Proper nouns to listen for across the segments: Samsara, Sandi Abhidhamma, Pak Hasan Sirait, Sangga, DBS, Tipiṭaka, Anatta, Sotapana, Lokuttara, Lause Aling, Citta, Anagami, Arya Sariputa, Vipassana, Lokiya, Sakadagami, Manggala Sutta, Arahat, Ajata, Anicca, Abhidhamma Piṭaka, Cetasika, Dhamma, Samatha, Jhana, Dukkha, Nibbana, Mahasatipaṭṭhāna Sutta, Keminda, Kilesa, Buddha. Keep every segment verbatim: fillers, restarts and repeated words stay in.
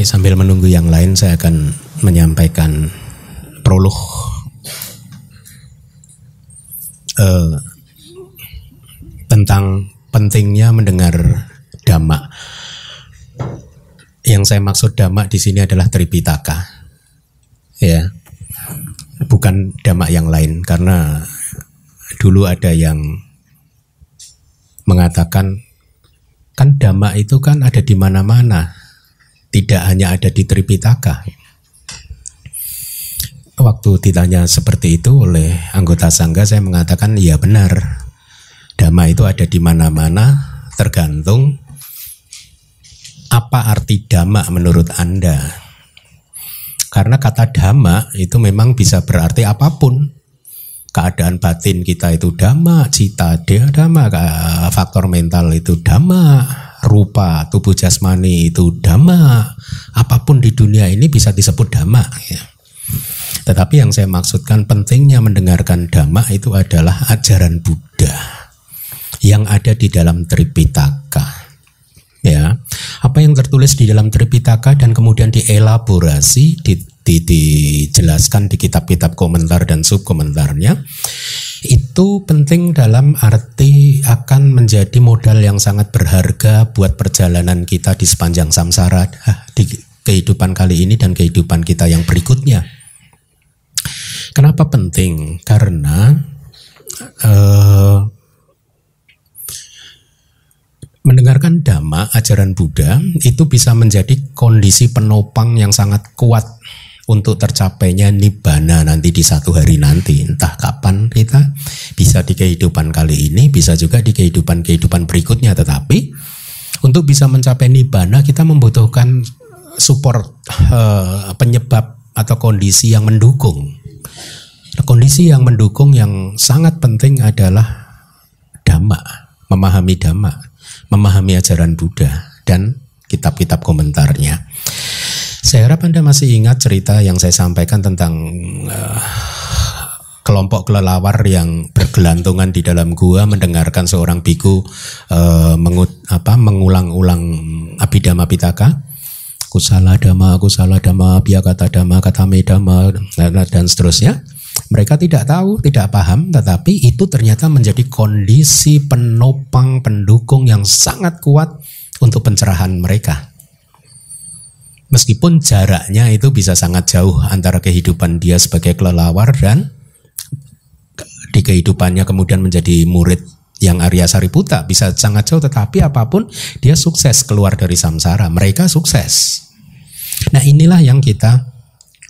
Oke, sambil menunggu yang lain saya akan menyampaikan prolog. Uh, tentang pentingnya mendengar dhamma. Yang saya maksud dhamma di sini adalah Tipiṭaka, ya, bukan dhamma yang lain. Karena dulu ada yang mengatakan kan dhamma itu kan ada di mana-mana, tidak hanya ada di Tipiṭaka. Waktu ditanya seperti itu oleh anggota Sangga, saya mengatakan ya benar, dhamma itu ada di mana-mana, tergantung apa arti dhamma menurut Anda. Karena kata dhamma itu memang bisa berarti apapun. Keadaan batin kita itu dhamma, cita dia dhamma, faktor mental itu dhamma, rupa tubuh jasmani itu dhamma. Apapun di dunia ini bisa disebut dhamma, ya. Tetapi yang saya maksudkan pentingnya mendengarkan dhamma itu adalah ajaran Buddha yang ada di dalam Tipiṭaka. Ya, apa yang tertulis di dalam Tipiṭaka dan kemudian dielaborasi, di, di, dijelaskan di kitab-kitab komentar dan subkomentarnya, itu penting dalam arti akan menjadi modal yang sangat berharga buat perjalanan kita di sepanjang samsara, di kehidupan kali ini dan kehidupan kita yang berikutnya. Kenapa penting? Karena uh, mendengarkan dhamma, ajaran Buddha, itu bisa menjadi kondisi penopang yang sangat kuat untuk tercapainya nibbana nanti di satu hari nanti. Entah kapan kita, bisa di kehidupan kali ini, bisa juga di kehidupan-kehidupan berikutnya. Tetapi untuk bisa mencapai nibbana kita membutuhkan support, eh, penyebab atau kondisi yang mendukung. Kondisi yang mendukung yang sangat penting adalah dhamma, memahami dhamma, memahami ajaran Buddha dan kitab-kitab komentarnya. Saya harap Anda masih ingat cerita yang saya sampaikan tentang uh, kelompok kelelawar yang bergelantungan di dalam gua mendengarkan seorang biku uh, mengut, apa, mengulang-ulang Abhidhamma Piṭaka. Kusala dhamma, kusala dhamma, biakata dhamma, katame dhamma, dan seterusnya. Mereka tidak tahu, tidak paham, tetapi itu ternyata menjadi kondisi penopang, pendukung yang sangat kuat untuk pencerahan mereka. Meskipun jaraknya itu bisa sangat jauh antara kehidupan dia sebagai kelelawar dan di kehidupannya kemudian menjadi murid yang Arya Sariputa bisa sangat jauh, tetapi apapun dia sukses keluar dari samsara, mereka sukses. Nah, inilah yang kita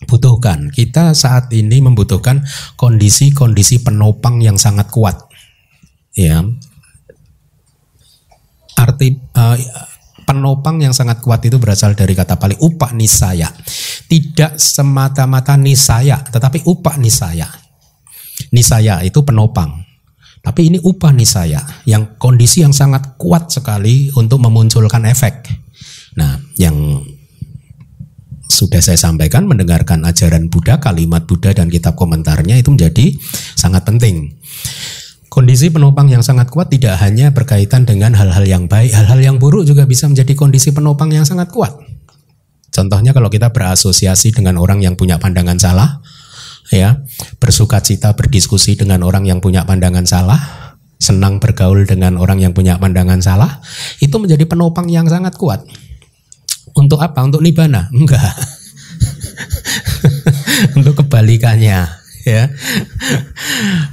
butuhkan. Kita saat ini membutuhkan kondisi-kondisi penopang yang sangat kuat, ya. Arti uh, penopang yang sangat kuat itu berasal dari kata Pali upa nisaya. Tidak semata-mata nisaya, tetapi upa nisaya. Nisaya itu penopang, tapi ini upa nisaya, yang kondisi yang sangat kuat sekali untuk memunculkan efek. Nah, yang sudah saya sampaikan, mendengarkan ajaran Buddha, kalimat Buddha dan kitab komentarnya itu menjadi sangat penting. Kondisi penopang yang sangat kuat tidak hanya berkaitan dengan hal-hal yang baik, hal-hal yang buruk juga bisa menjadi kondisi penopang yang sangat kuat. Contohnya kalau kita berasosiasi dengan orang yang punya pandangan salah, ya, bersukacita berdiskusi dengan orang yang punya pandangan salah, senang bergaul dengan orang yang punya pandangan salah, itu menjadi penopang yang sangat kuat. Untuk apa? Untuk nibbana? Enggak. Untuk kebalikannya, ya.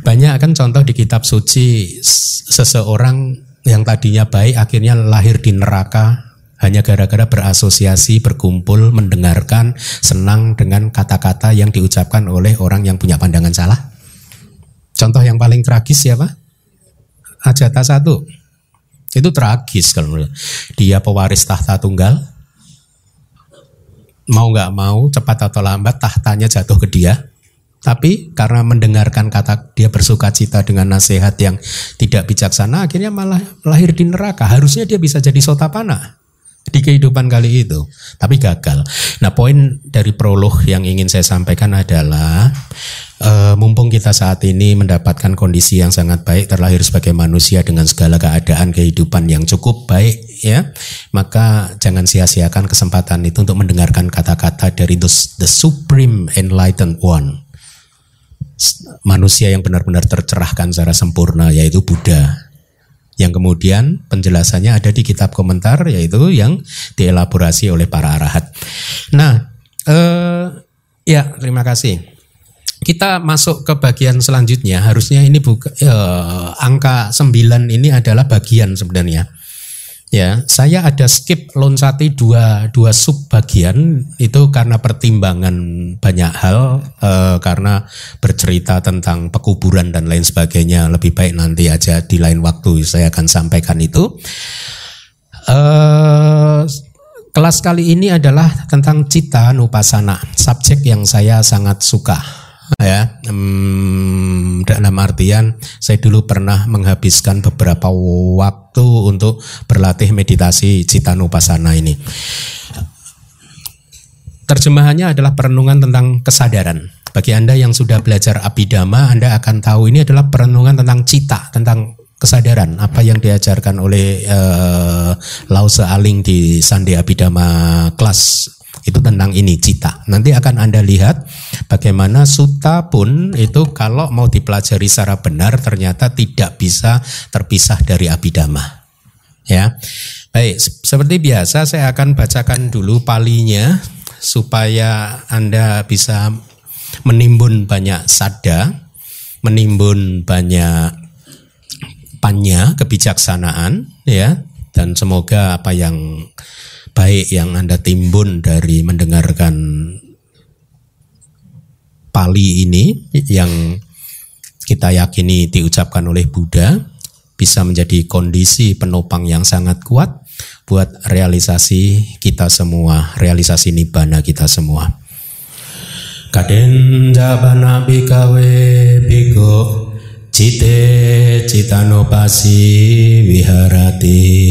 Banyak kan contoh di kitab suci, seseorang yang tadinya baik akhirnya lahir di neraka hanya gara-gara berasosiasi, berkumpul, mendengarkan, senang dengan kata-kata yang diucapkan oleh orang yang punya pandangan salah. Contoh yang paling tragis siapa? Ajata satu. Itu tragis kalau menurut. Dia pewaris tahta tunggal. Mau gak mau, cepat atau lambat tahtanya jatuh ke dia. Tapi karena mendengarkan kata, dia bersukacita dengan nasihat yang tidak bijaksana, akhirnya malah lahir di neraka. Harusnya dia bisa jadi sotapana, di kehidupan kali itu, tapi gagal. Nah, poin dari prolog yang ingin saya sampaikan adalah e, mumpung kita saat ini mendapatkan kondisi yang sangat baik, terlahir sebagai manusia dengan segala keadaan kehidupan yang cukup baik, ya, maka jangan sia-siakan kesempatan itu untuk mendengarkan kata-kata dari the, the Supreme Enlightened One, manusia yang benar-benar tercerahkan secara sempurna, yaitu Buddha. Yang kemudian penjelasannya ada di kitab komentar, yaitu yang dielaborasi oleh para arahat. Nah, eh, ya terima kasih. Kita masuk ke bagian selanjutnya. Harusnya ini buka, eh, angka sembilan ini adalah bagian sebenarnya. Ya, saya ada skip loncati dua dua sub bagian itu karena pertimbangan banyak hal, e, karena bercerita tentang pekuburan dan lain sebagainya lebih baik nanti aja di lain waktu saya akan sampaikan itu. E, kelas kali ini adalah tentang citta nupasana, subjek yang saya sangat suka. Ya, hmm, dalam artian saya dulu pernah menghabiskan beberapa waktu untuk berlatih meditasi citta nupasana ini. Terjemahannya adalah perenungan tentang kesadaran. Bagi Anda yang sudah belajar Abhidhamma, Anda akan tahu ini adalah perenungan tentang citta, tentang kesadaran, apa yang diajarkan oleh eh, Lause Aling di Sandi Abhidhamma kelas. Itu tentang ini, citta. Nanti akan Anda lihat bagaimana sutta pun itu kalau mau dipelajari secara benar ternyata tidak bisa terpisah dari Abhidhamma. Ya. Baik, seperti biasa saya akan bacakan dulu palinya supaya Anda bisa menimbun banyak sadda, menimbun banyak panya, kebijaksanaan, ya. Dan semoga apa yang baik yang Anda timbun dari mendengarkan pali ini yang kita yakini diucapkan oleh Buddha bisa menjadi kondisi penopang yang sangat kuat buat realisasi kita semua, realisasi nibbana kita semua. Kaden jabana bikawe bigo cite citanopasi viharati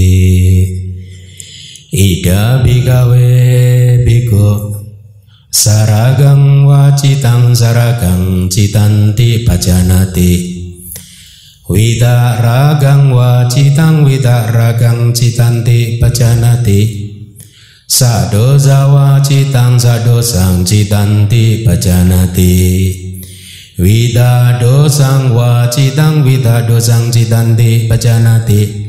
ida bikawe biko saragang wacitang saragang citanti pajanati wida ragang wacitang wida ragang citanti pajanati sadoza wacitang sadosang citanti pajanati wida dosang wacitang wida dosang citanti pajanati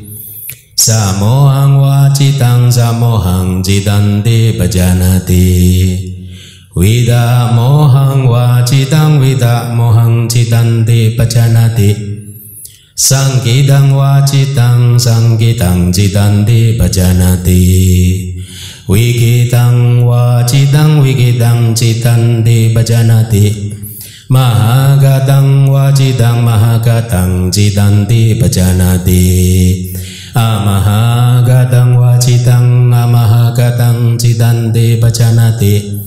samohang wacitang samohang citanti pajanati wida mohang wacitang wida mohang citanti pajanati sangkidang wacitang sangkidang citanti pajanati wikitang wacitang wikitang citanti pajanati mahagatang wacitang mahagatang citanti pajanati amaha gadang wacitang amaha gadang citanti pajanati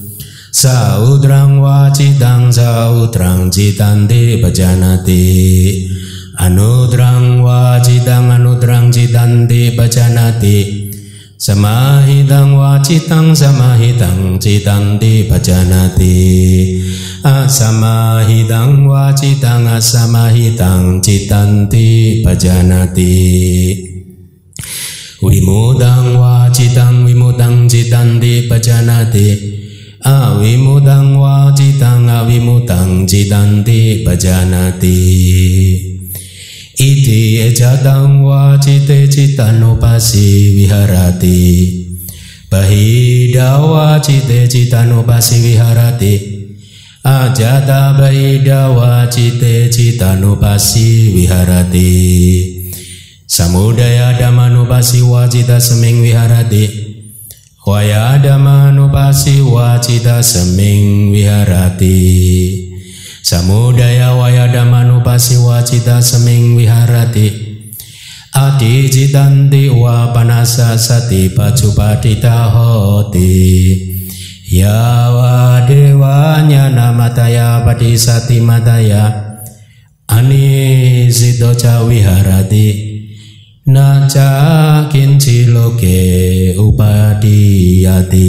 saudrang wacitang saudrang citanti pajanati anudrang wacitang anudrang citanti pajanati samahitang wacitang samahitang citanti pajanati asamahitang wacitang asamahitang citanti pajanati Wimudang wacitang wimudang citanti pajanati awimudang wacitang awimudang citanti pajanati iti ejadang wacite citanopasi viharati bahida wacite citanopasi viharati ajata bahida wacite citanopasi viharati samudaya dhamanupasi wacita seming viharati waya dhamanupasi wacita seming viharati samudaya waya dhamanupasi wacita seming viharati adi citanti wa panasa sati pacupadita hoti ya wa dewanya namataya padisati mataya ani sidoca viharati Naca kinci loke upadiyati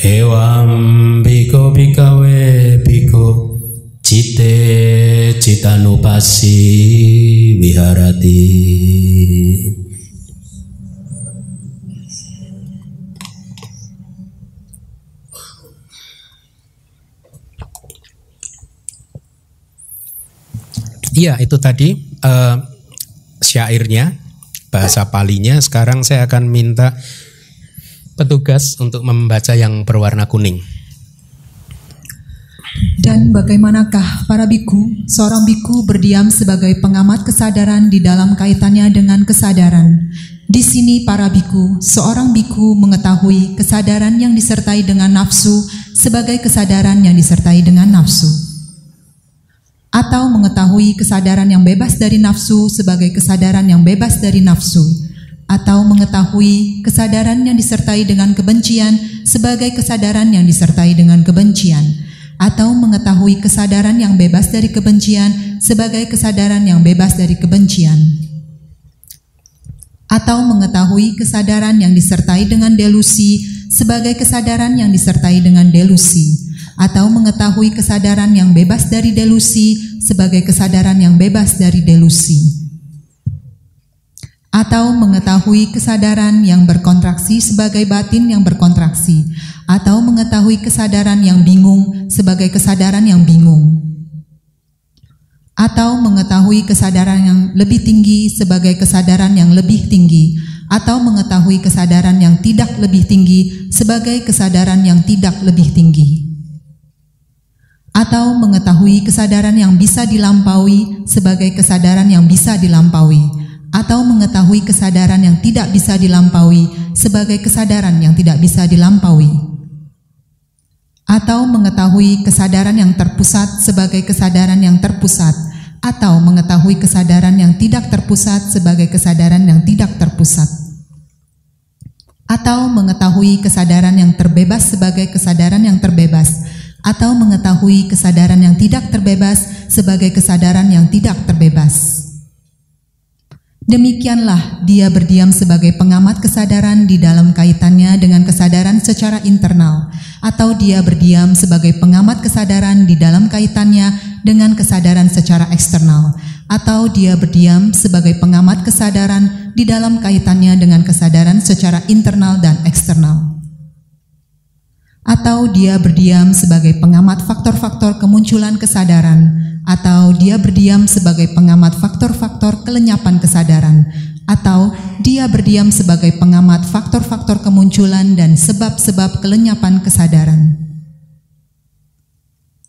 ewam biko bikawe biko cite citanupasi viharati. Iya, itu tadi uh, syairnya, bahasa Palinya. Sekarang saya akan minta petugas untuk membaca yang berwarna kuning. Dan bagaimanakah para biku? Seorang biku berdiam sebagai pengamat kesadaran di dalam kaitannya dengan kesadaran. Di sini para biku, seorang biku mengetahui kesadaran yang disertai dengan nafsu sebagai kesadaran yang disertai dengan nafsu, atau mengetahui kesadaran yang bebas dari nafsu sebagai kesadaran yang bebas dari nafsu, atau mengetahui kesadaran yang disertai dengan kebencian sebagai kesadaran yang disertai dengan kebencian, atau mengetahui kesadaran yang bebas dari kebencian sebagai kesadaran yang bebas dari kebencian, atau mengetahui kesadaran yang disertai dengan delusi sebagai kesadaran yang disertai dengan delusi, atau mengetahui kesadaran yang bebas dari delusi sebagai kesadaran yang bebas dari delusi, atau mengetahui kesadaran yang berkontraksi sebagai batin yang berkontraksi, atau mengetahui kesadaran yang bingung sebagai kesadaran yang bingung, atau mengetahui kesadaran yang lebih tinggi sebagai kesadaran yang lebih tinggi, atau mengetahui kesadaran yang tidak lebih tinggi sebagai kesadaran yang tidak lebih tinggi, atau mengetahui kesadaran yang bisa dilampaui sebagai kesadaran yang bisa dilampaui, atau mengetahui kesadaran yang tidak bisa dilampaui sebagai kesadaran yang tidak bisa dilampaui, atau mengetahui kesadaran yang terpusat sebagai kesadaran yang terpusat, atau mengetahui kesadaran yang tidak terpusat sebagai kesadaran yang tidak terpusat, atau mengetahui kesadaran yang terbebas sebagai kesadaran yang terbebas, atau mengetahui kesadaran yang tidak terbebas sebagai kesadaran yang tidak terbebas. Demikianlah dia berdiam sebagai pengamat kesadaran di dalam kaitannya dengan kesadaran secara internal, atau dia berdiam sebagai pengamat kesadaran di dalam kaitannya dengan kesadaran secara eksternal, atau dia berdiam sebagai pengamat kesadaran di dalam kaitannya dengan kesadaran secara internal dan eksternal, atau dia berdiam sebagai pengamat faktor-faktor kemunculan kesadaran, atau dia berdiam sebagai pengamat faktor-faktor kelenyapan kesadaran, atau dia berdiam sebagai pengamat faktor-faktor kemunculan dan sebab-sebab kelenyapan kesadaran,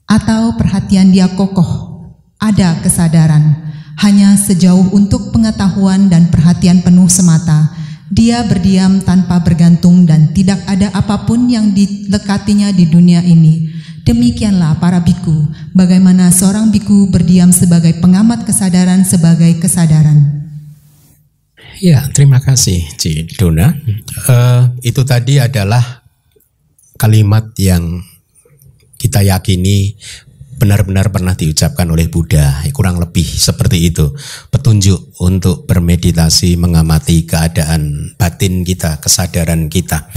atau perhatian dia kokoh, ada kesadaran, hanya sejauh untuk pengetahuan dan perhatian penuh semata. Dia berdiam tanpa bergantung dan tidak ada apapun yang dilekatinya di dunia ini. Demikianlah para biku, bagaimana seorang biku berdiam sebagai pengamat kesadaran sebagai kesadaran. Ya, terima kasih Cidona. Uh, itu tadi adalah kalimat yang kita yakini benar-benar pernah diucapkan oleh Buddha, kurang lebih seperti itu. Petunjuk untuk bermeditasi, mengamati keadaan batin kita, kesadaran kita.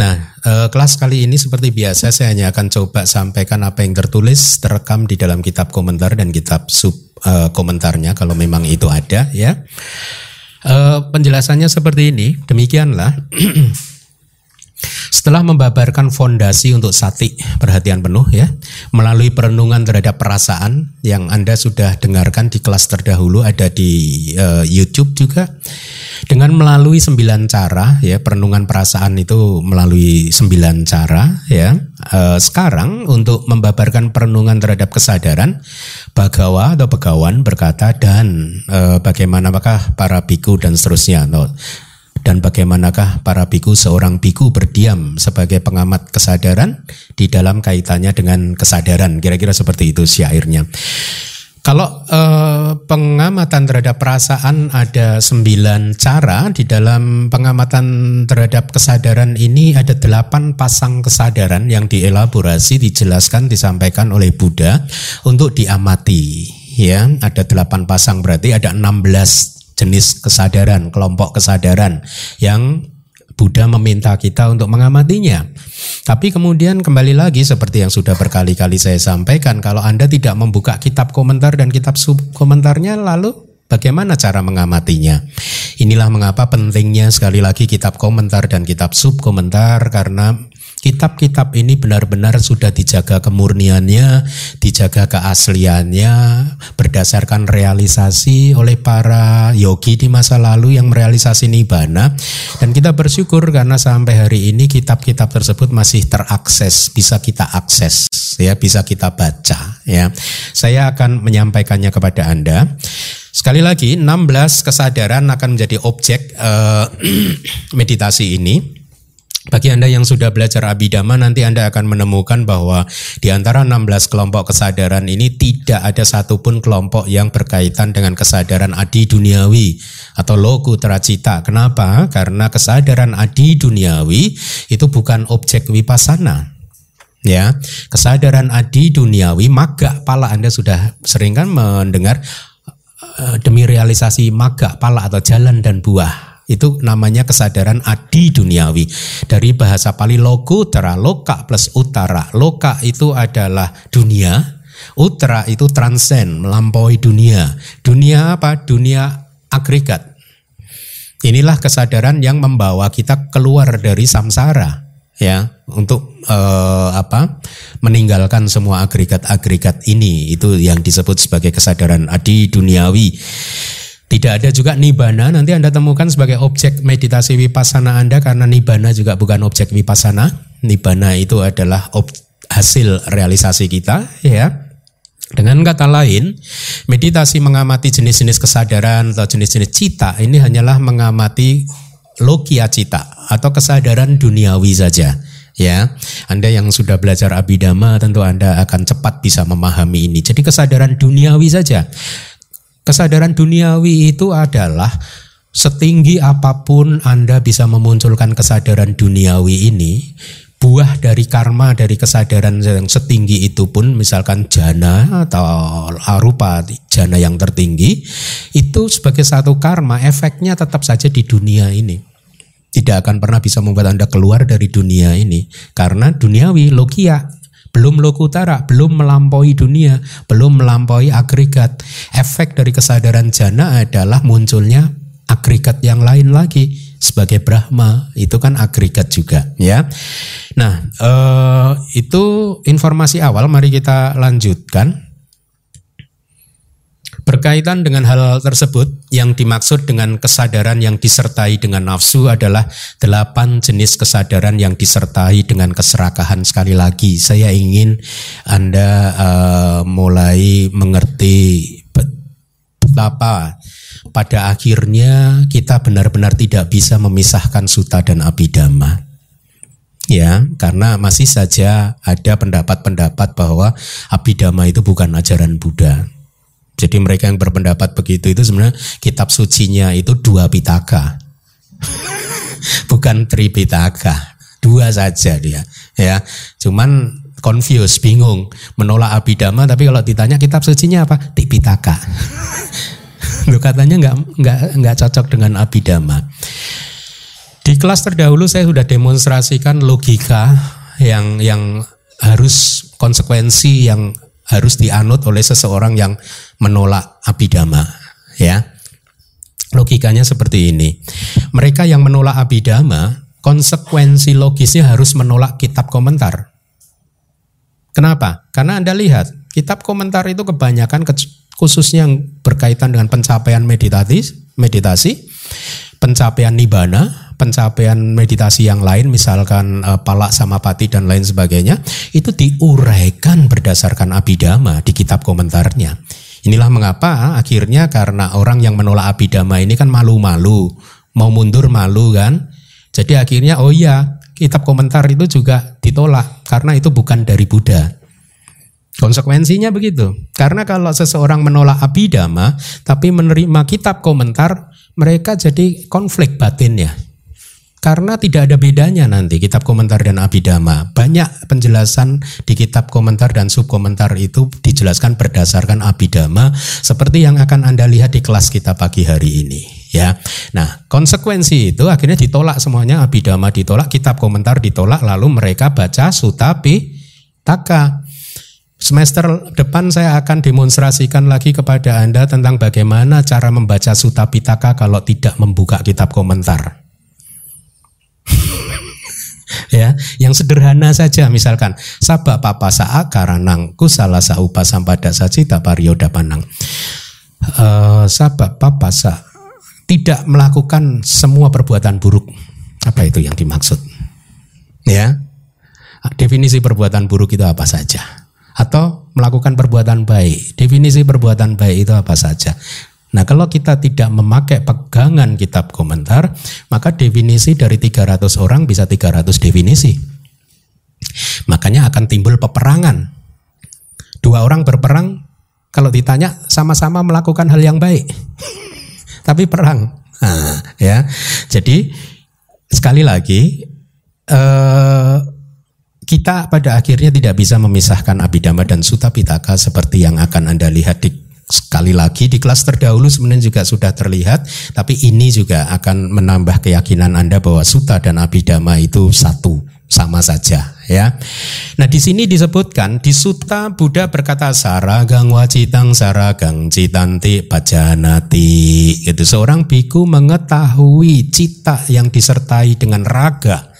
Nah, eh, kelas kali ini seperti biasa saya hanya akan coba sampaikan apa yang tertulis, terekam di dalam kitab komentar dan kitab sub eh, komentarnya kalau memang itu ada, ya. Eh, penjelasannya seperti ini, demikianlah. Setelah membabarkan fondasi untuk sati, perhatian penuh, ya, melalui perenungan terhadap perasaan yang Anda sudah dengarkan di kelas terdahulu, ada di e, YouTube juga, dengan melalui sembilan cara, ya, perenungan perasaan itu melalui sembilan cara, ya. E, sekarang untuk membabarkan perenungan terhadap kesadaran, Bagawa atau Begawan berkata, dan e, bagaimanakah para biku dan seterusnya, no. Dan bagaimanakah para biku, seorang biku berdiam sebagai pengamat kesadaran di dalam kaitannya dengan kesadaran. Kira-kira seperti itu syairnya. Kalau eh, pengamatan terhadap perasaan ada sembilan cara, di dalam pengamatan terhadap kesadaran ini ada delapan pasang kesadaran yang dielaborasi, dijelaskan, disampaikan oleh Buddha untuk diamati. Ya, ada delapan pasang, berarti ada enam belas jenis kesadaran, kelompok kesadaran yang Buddha meminta kita untuk mengamatinya. Tapi kemudian kembali lagi seperti yang sudah berkali-kali saya sampaikan, kalau Anda tidak membuka kitab komentar dan kitab subkomentarnya, lalu bagaimana cara mengamatinya? Inilah mengapa pentingnya sekali lagi kitab komentar dan kitab subkomentar, karena kitab-kitab ini benar-benar sudah dijaga kemurniannya, dijaga keasliannya, berdasarkan realisasi oleh para yogi di masa lalu yang merealisasi nibbana. Dan kita bersyukur karena sampai hari ini kitab-kitab tersebut masih terakses, bisa kita akses, ya, bisa kita baca. Ya, saya akan menyampaikannya kepada Anda. Sekali lagi, enam belas kesadaran akan menjadi objek eh, meditasi ini. Bagi Anda yang sudah belajar Abhidhamma, nanti Anda akan menemukan bahwa di antara enam belas kelompok kesadaran ini tidak ada satupun kelompok yang berkaitan dengan kesadaran adi duniawi atau lokutra cita. Kenapa? Karena kesadaran adi duniawi itu bukan objek vipassana. Ya, kesadaran adi duniawi, magga pala, Anda sudah sering kan mendengar demi realisasi magga pala atau jalan dan buah. Itu namanya kesadaran adi duniawi. Dari bahasa Pali lokutara, loka plus utara. Loka itu adalah dunia, utara itu transen, melampaui dunia. Dunia apa? Dunia agregat. Inilah kesadaran yang membawa kita keluar dari samsara, ya, untuk eh, apa? meninggalkan semua agregat-agregat ini. Itu yang disebut sebagai kesadaran adi duniawi. Tidak ada juga nibbana, nanti Anda temukan sebagai objek meditasi vipassana Anda, karena nibbana juga bukan objek vipassana. Nibbana itu adalah ob- hasil realisasi kita, ya. Dengan kata lain, meditasi mengamati jenis-jenis kesadaran atau jenis-jenis cita ini hanyalah mengamati lokiya cita atau kesadaran duniawi saja. Ya, Anda yang sudah belajar Abhidhamma tentu Anda akan cepat bisa memahami ini. Jadi kesadaran duniawi saja. Kesadaran duniawi itu adalah setinggi apapun Anda bisa memunculkan kesadaran duniawi ini, buah dari karma dari kesadaran yang setinggi itu pun, misalkan jana atau arupa jana yang tertinggi, itu sebagai satu karma, efeknya tetap saja di dunia ini. Tidak akan pernah bisa membuat Anda keluar dari dunia ini, karena duniawi, lokiya. Belum lokutara, belum melampaui dunia, belum melampaui agregat. Efek dari kesadaran jana adalah munculnya agregat yang lain lagi sebagai Brahma. Itu kan agregat juga, ya. Nah, eh, itu informasi awal. Mari kita lanjutkan. Berkaitan dengan hal tersebut, yang dimaksud dengan kesadaran yang disertai dengan nafsu adalah delapan jenis kesadaran yang disertai dengan keserakahan. Sekali lagi, saya ingin Anda uh, mulai mengerti betapa pada akhirnya kita benar-benar tidak bisa memisahkan Sutta dan Abhidhamma. Ya, karena masih saja ada pendapat-pendapat bahwa Abhidhamma itu bukan ajaran Buddha. Jadi mereka yang berpendapat begitu itu sebenarnya kitab sucinya itu dua pitaka, bukan tri pitaka, dua saja dia. Ya, cuman confused, bingung, menolak Abhidhamma. Tapi kalau ditanya kitab sucinya apa, Tipiṭaka. Itu katanya nggak nggak nggak cocok dengan Abhidhamma. Di kelas terdahulu saya sudah demonstrasikan logika yang yang harus konsekuensi yang harus dianut oleh seseorang yang menolak Abhidhamma, ya. Logikanya seperti ini. Mereka yang menolak Abhidhamma, konsekuensi logisnya harus menolak kitab komentar. Kenapa? Karena Anda lihat, kitab komentar itu kebanyakan khususnya yang berkaitan dengan pencapaian meditasi, meditasi, pencapaian nibbana, pencapaian meditasi yang lain, misalkan e, palak samapati dan lain sebagainya, itu diuraikan berdasarkan Abhidhamma di kitab komentarnya. Inilah mengapa akhirnya karena orang yang menolak Abhidhamma ini kan malu-malu, mau mundur malu kan, jadi akhirnya oh iya kitab komentar itu juga ditolak karena itu bukan dari Buddha. Konsekuensinya begitu, karena kalau seseorang menolak Abhidhamma tapi menerima kitab komentar, mereka jadi konflik batinnya. Karena tidak ada bedanya nanti kitab komentar dan Abhidhamma. Banyak penjelasan di kitab komentar dan subkomentar itu dijelaskan berdasarkan Abhidhamma seperti yang akan Anda lihat di kelas kita pagi hari ini. Ya, nah konsekuensi itu akhirnya ditolak semuanya. Abhidhamma ditolak, kitab komentar ditolak, lalu mereka baca Sutta Piṭaka. Semester depan saya akan demonstrasikan lagi kepada Anda tentang bagaimana cara membaca Sutta Piṭaka kalau tidak membuka kitab komentar. Ya, yang sederhana saja misalkan sabba papasa akara nang kusalasa upasampada sacita paryoda panang. Uh, sabba papasa tidak melakukan semua perbuatan buruk. Apa itu yang dimaksud? Ya. Definisi perbuatan buruk itu apa saja? Atau melakukan perbuatan baik, definisi perbuatan baik itu apa saja. Nah kalau kita tidak memakai pegangan kitab komentar, maka definisi dari tiga ratus orang bisa tiga ratus definisi. Makanya akan timbul peperangan. Dua orang berperang, kalau ditanya sama-sama melakukan hal yang baik, tapi perang. Nah, ya. Jadi sekali lagi eh, kita pada akhirnya tidak bisa memisahkan Abhidhamma dan Sutta Piṭaka seperti yang akan Anda lihat di, sekali lagi di kelas terdahulu sebenarnya juga sudah terlihat. Tapi ini juga akan menambah keyakinan Anda bahwa Sutta dan Abhidhamma itu satu, sama saja. Ya. Nah di sini disebutkan di Sutta Buddha berkata saragang wacitang saragang citanti pajanati. Itu seorang bhikkhu mengetahui cita yang disertai dengan raga.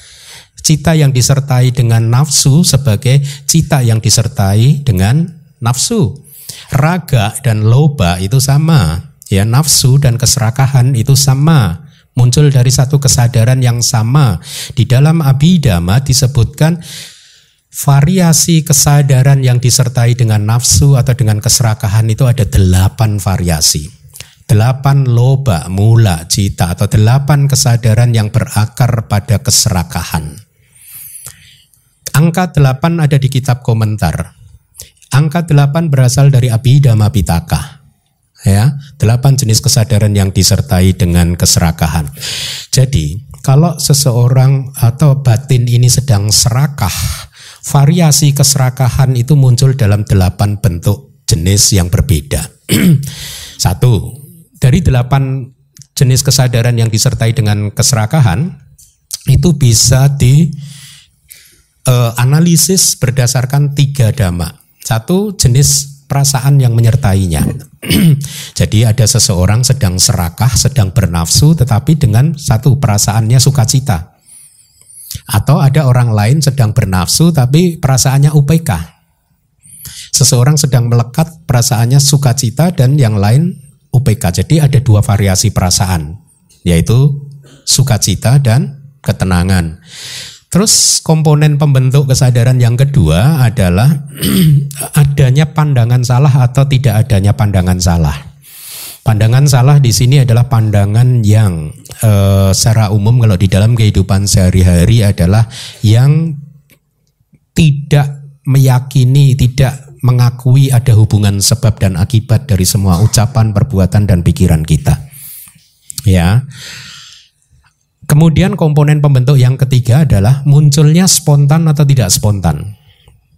Cita yang disertai dengan nafsu sebagai cita yang disertai dengan nafsu. Raga dan loba itu sama. Ya, nafsu dan keserakahan itu sama. Muncul dari satu kesadaran yang sama. Di dalam Abhidhamma disebutkan variasi kesadaran yang disertai dengan nafsu atau dengan keserakahan itu ada delapan variasi. Delapan loba, mula, cita atau delapan kesadaran yang berakar pada keserakahan. Angka delapan ada di kitab komentar. Angka delapan berasal dari Abhidhamma Piṭaka. Ya, delapan jenis kesadaran yang disertai dengan keserakahan. Jadi, kalau seseorang atau batin ini sedang serakah, variasi keserakahan itu muncul dalam delapan bentuk jenis yang berbeda. Satu, dari delapan jenis kesadaran yang disertai dengan keserakahan, itu bisa di Uh, analisis berdasarkan tiga dhamma. Satu, jenis perasaan yang menyertainya. Jadi ada seseorang sedang serakah, sedang bernafsu, tetapi dengan satu perasaannya sukacita. Atau ada orang lain sedang bernafsu tapi perasaannya U P K. Seseorang sedang melekat, perasaannya sukacita dan yang lain U P K. Jadi ada dua variasi perasaan, yaitu sukacita dan ketenangan. Terus komponen pembentuk kesadaran yang kedua adalah adanya pandangan salah atau tidak adanya pandangan salah. Pandangan salah di sini adalah pandangan yang e, secara umum kalau di dalam kehidupan sehari-hari adalah yang tidak meyakini, tidak mengakui ada hubungan sebab dan akibat dari semua ucapan, perbuatan, dan pikiran kita. Ya. Kemudian komponen pembentuk yang ketiga adalah munculnya spontan atau tidak spontan.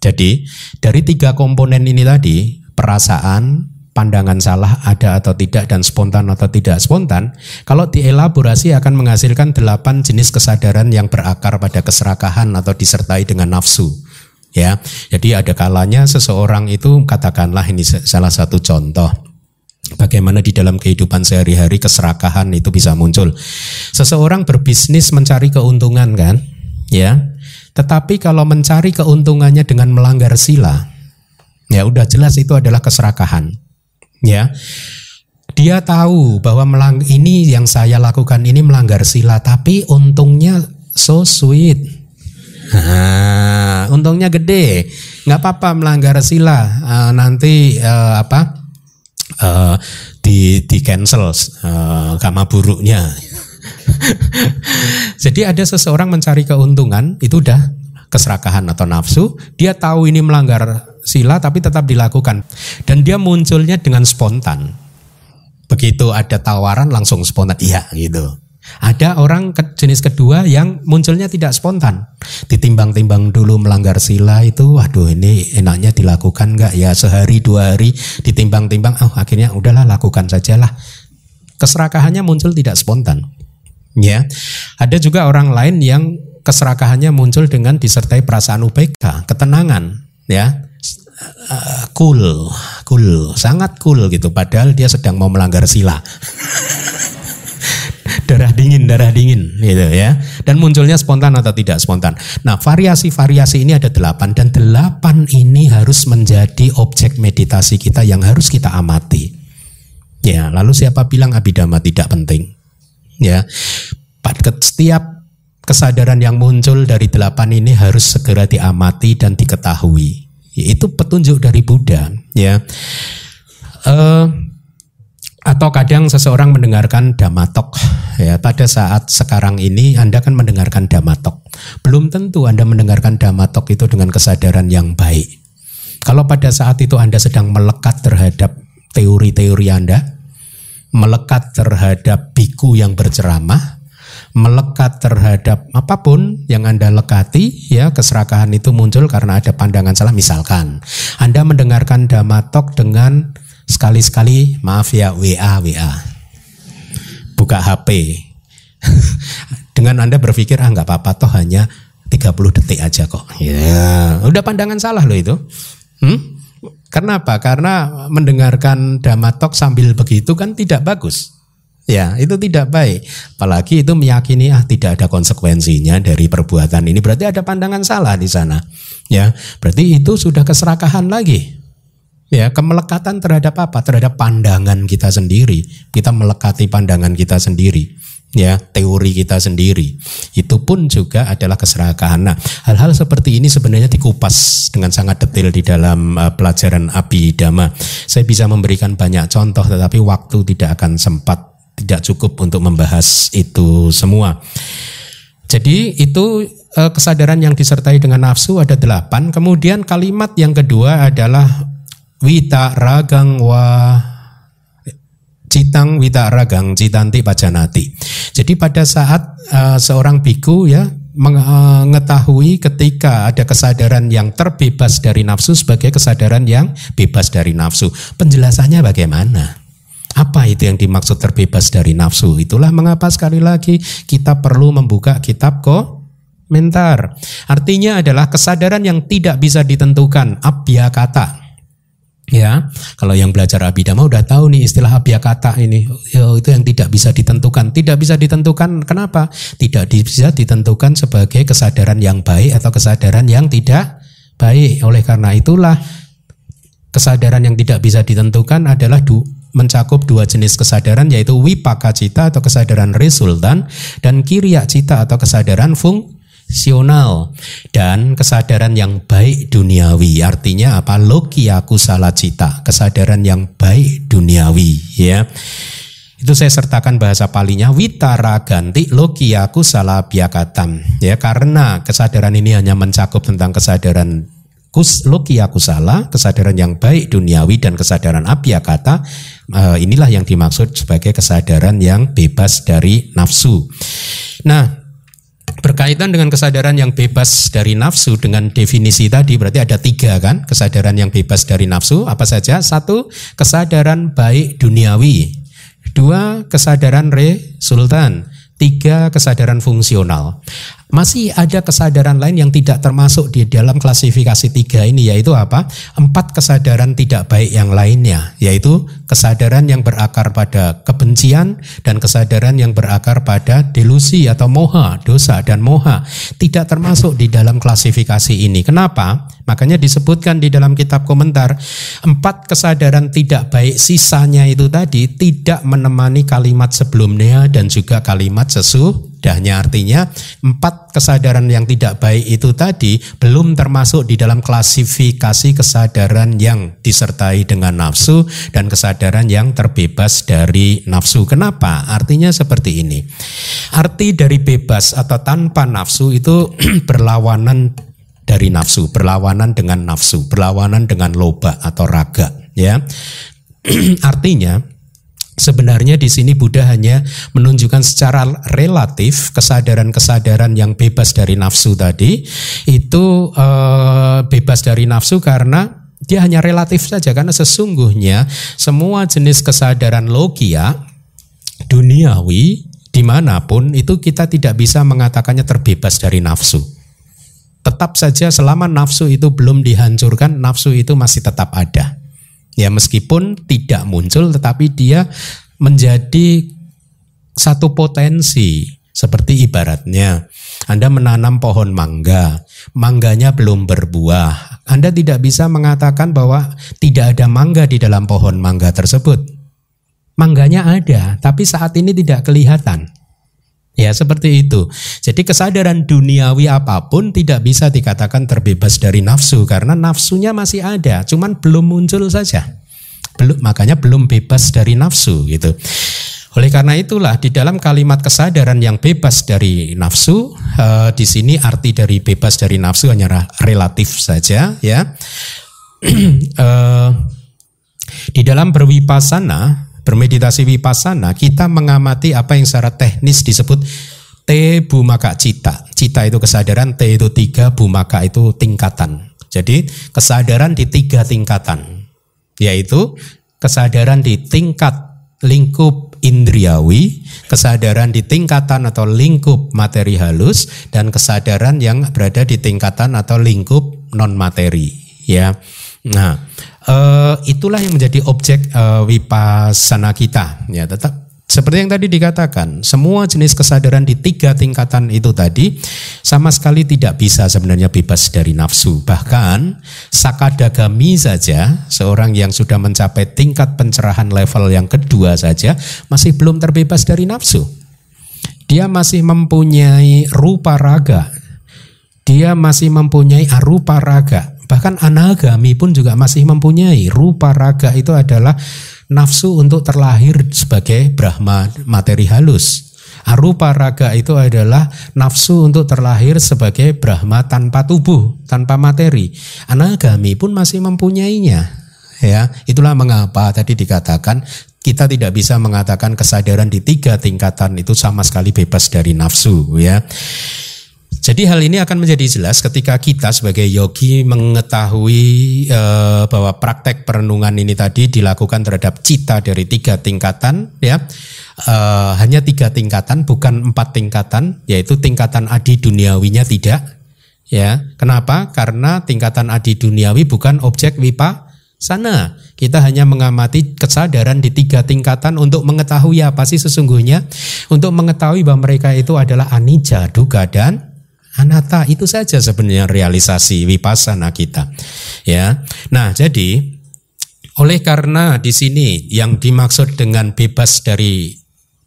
Jadi dari tiga komponen ini tadi, perasaan, pandangan salah ada atau tidak, dan spontan atau tidak spontan, kalau dielaborasi akan menghasilkan delapan jenis kesadaran yang berakar pada keserakahan atau disertai dengan nafsu. Ya, jadi ada kalanya seseorang itu, katakanlah ini salah satu contoh, bagaimana di dalam kehidupan sehari-hari keserakahan itu bisa muncul. Seseorang berbisnis mencari keuntungan kan, ya. Tetapi kalau mencari keuntungannya dengan melanggar sila, ya udah jelas itu adalah keserakahan, ya. Dia tahu bahwa melang- ini yang saya lakukan ini melanggar sila, tapi untungnya so sweet. Nah, untungnya gede, nggak apa-apa melanggar sila. Uh, nanti uh, apa? Uh, di di cancel uh, karma buruknya. Jadi ada seseorang mencari keuntungan itu udah keserakahan atau nafsu. Dia tahu ini melanggar sila tapi tetap dilakukan dan dia munculnya dengan spontan. Begitu ada tawaran langsung spontan iya gitu. Ada orang ke, jenis kedua yang munculnya tidak spontan. Ditimbang-timbang dulu melanggar sila itu, waduh ini enaknya dilakukan enggak ya, sehari dua hari ditimbang-timbang, oh akhirnya udahlah lakukan sajalah. Keserakahannya muncul tidak spontan. Ya. Ada juga orang lain yang keserakahannya muncul dengan disertai perasaan U B K, ketenangan, ya. Cool, cool, sangat cool gitu, padahal dia sedang mau melanggar sila. Darah dingin, darah dingin gitu ya. Dan munculnya spontan atau tidak spontan. Nah, variasi-variasi ini ada delapan, dan delapan ini harus menjadi objek meditasi kita yang harus kita amati. Ya, lalu siapa bilang Abhidhamma tidak penting? Ya. Setiap kesadaran yang muncul dari delapan ini harus segera diamati dan diketahui. Itu petunjuk dari Buddha, ya. Uh, Atau kadang seseorang mendengarkan Dhammatok, ya. Pada saat sekarang ini Anda kan mendengarkan Dhammatok. Belum tentu Anda mendengarkan Dhammatok itu dengan kesadaran yang baik. Kalau pada saat itu Anda sedang melekat terhadap teori-teori Anda, melekat terhadap biku yang berceramah, melekat terhadap apapun yang Anda lekati, ya, keserakahan itu muncul karena ada pandangan salah. Misalkan Anda mendengarkan Dhammatok dengan sekali-sekali, maaf ya, W A W A, buka H P. Dengan Anda berpikir, ah nggak apa-apa, toh hanya tiga puluh detik aja kok. Ya, udah pandangan salah loh itu. Hmm? Karena apa? Karena mendengarkan Dhammatok sambil begitu kan tidak bagus. Ya, itu tidak baik. Apalagi itu meyakini ah tidak ada konsekuensinya dari perbuatan ini. Berarti ada pandangan salah di sana. Ya, berarti itu sudah keserakahan lagi. Ya, kemelekatan terhadap apa? Terhadap pandangan kita sendiri. Kita melekati pandangan kita sendiri, ya, teori kita sendiri. Itu pun juga adalah keserakahan. Nah, hal-hal seperti ini sebenarnya dikupas dengan sangat detail di dalam uh, pelajaran Abhidhamma. Saya bisa memberikan banyak contoh, tetapi waktu tidak akan sempat, tidak cukup untuk membahas itu semua. Jadi itu uh, kesadaran yang disertai dengan nafsu ada delapan. Kemudian kalimat yang kedua adalah Wita ragang wa citang wita ragang citanti pajanati. Jadi pada saat uh, seorang biku ya mengetahui ketika ada kesadaran yang terbebas dari nafsu sebagai kesadaran yang bebas dari nafsu. Penjelasannya bagaimana? Apa itu yang dimaksud terbebas dari nafsu? Itulah mengapa sekali lagi kita perlu membuka kitab ko mentar. Artinya adalah kesadaran yang tidak bisa ditentukan, abhya kata. Ya, kalau yang belajar Abhidhamma udah tahu nih istilah abhya kata ini. Ya, itu yang tidak bisa ditentukan. Tidak bisa ditentukan, kenapa? Tidak bisa ditentukan sebagai kesadaran yang baik atau kesadaran yang tidak baik. Oleh karena itulah kesadaran yang tidak bisa ditentukan adalah du, mencakup dua jenis kesadaran, yaitu wipaka cita atau kesadaran resultan dan kiriya cita atau kesadaran fung sional, dan kesadaran yang baik duniawi, artinya apa? Lokiya kusala cita, kesadaran yang baik duniawi, ya. Itu saya sertakan bahasa Palinya, witaraganti lokiya kusala biakatam, ya, karena kesadaran ini hanya mencakup tentang kesadaran lokiya kusala, kesadaran yang baik duniawi, dan kesadaran abhya kata. Inilah yang dimaksud sebagai kesadaran yang bebas dari nafsu. Nah, berkaitan dengan kesadaran yang bebas dari nafsu dengan definisi tadi, berarti ada tiga kan kesadaran yang bebas dari nafsu, apa saja? Satu, kesadaran baik duniawi. Dua, kesadaran resultan. Tiga, kesadaran fungsional. Masih ada kesadaran lain yang tidak termasuk di dalam klasifikasi tiga ini, yaitu apa? Empat kesadaran tidak baik yang lainnya, yaitu kesadaran yang berakar pada kebencian dan kesadaran yang berakar pada delusi atau moha, dosa dan moha. Tidak termasuk di dalam klasifikasi ini. Kenapa? Makanya disebutkan di dalam kitab komentar, empat kesadaran tidak baik sisanya itu tadi tidak menemani kalimat sebelumnya dan juga kalimat sesuh. Dahnya, artinya empat kesadaran yang tidak baik itu tadi belum termasuk di dalam klasifikasi kesadaran yang disertai dengan nafsu dan kesadaran yang terbebas dari nafsu. Kenapa? Artinya seperti ini. Arti dari bebas atau tanpa nafsu itu berlawanan dari nafsu, berlawanan dengan nafsu, berlawanan dengan loba atau raga, ya. Artinya Sebenarnya di sini Buddha hanya menunjukkan secara relatif kesadaran-kesadaran yang bebas dari nafsu tadi itu e, bebas dari nafsu karena dia hanya relatif saja, karena sesungguhnya semua jenis kesadaran logia duniawi dimanapun itu kita tidak bisa mengatakannya terbebas dari nafsu. Tetap saja selama nafsu itu belum dihancurkan, nafsu itu masih tetap ada. Ya, meskipun tidak muncul tetapi dia menjadi satu potensi. Seperti ibaratnya Anda menanam pohon mangga, mangganya belum berbuah. Anda tidak bisa mengatakan bahwa tidak ada mangga di dalam pohon mangga tersebut. Mangganya ada, tapi saat ini tidak kelihatan. Ya, seperti itu. Jadi kesadaran duniawi apapun tidak bisa dikatakan terbebas dari nafsu karena nafsunya masih ada, cuman belum muncul saja. Belum, makanya belum bebas dari nafsu gitu. Oleh karena itulah di dalam kalimat kesadaran yang bebas dari nafsu eh, di sini arti dari bebas dari nafsu hanya relatif saja ya. eh, di dalam berwipasana Bermeditasi wipasana, kita mengamati apa yang secara teknis disebut te bumaka cita. Cita itu kesadaran, te itu tiga, bumaka itu tingkatan. Jadi kesadaran di tiga tingkatan, yaitu kesadaran di tingkat lingkup indriawi, kesadaran di tingkatan atau lingkup materi halus, dan kesadaran yang berada di tingkatan atau lingkup non materi. Ya, nah. Uh, itulah yang menjadi objek uh, wipasana kita. Ya, tetap seperti yang tadi dikatakan, semua jenis kesadaran di tiga tingkatan itu tadi sama sekali tidak bisa sebenarnya bebas dari nafsu. Bahkan sakadagami saja, seorang yang sudah mencapai tingkat pencerahan level yang kedua saja masih belum terbebas dari nafsu. Dia masih mempunyai rupa raga, dia masih mempunyai arupa raga. Bahkan anagami pun juga masih mempunyai rupa raga, itu adalah nafsu untuk terlahir sebagai Brahma materi halus. Arupa raga itu adalah nafsu untuk terlahir sebagai Brahma tanpa tubuh, tanpa materi. Anagami pun masih mempunyainya. Ya, itulah mengapa tadi dikatakan kita tidak bisa mengatakan kesadaran di tiga tingkatan itu sama sekali bebas dari nafsu. Ya. Jadi hal ini akan menjadi jelas ketika kita sebagai yogi mengetahui e, bahwa praktek perenungan ini tadi dilakukan terhadap cita dari tiga tingkatan, ya e, hanya tiga tingkatan, bukan empat tingkatan, yaitu tingkatan adi duniawinya tidak. Ya, kenapa? Karena tingkatan adi duniawi bukan objek wipasana. Kita hanya mengamati kesadaran di tiga tingkatan untuk mengetahui apa sih sesungguhnya, untuk mengetahui bahwa mereka itu adalah anicca, dukkha dan anatta. Itu saja sebenarnya realisasi wipasana kita. Ya. Nah, jadi oleh karena di sini yang dimaksud dengan bebas dari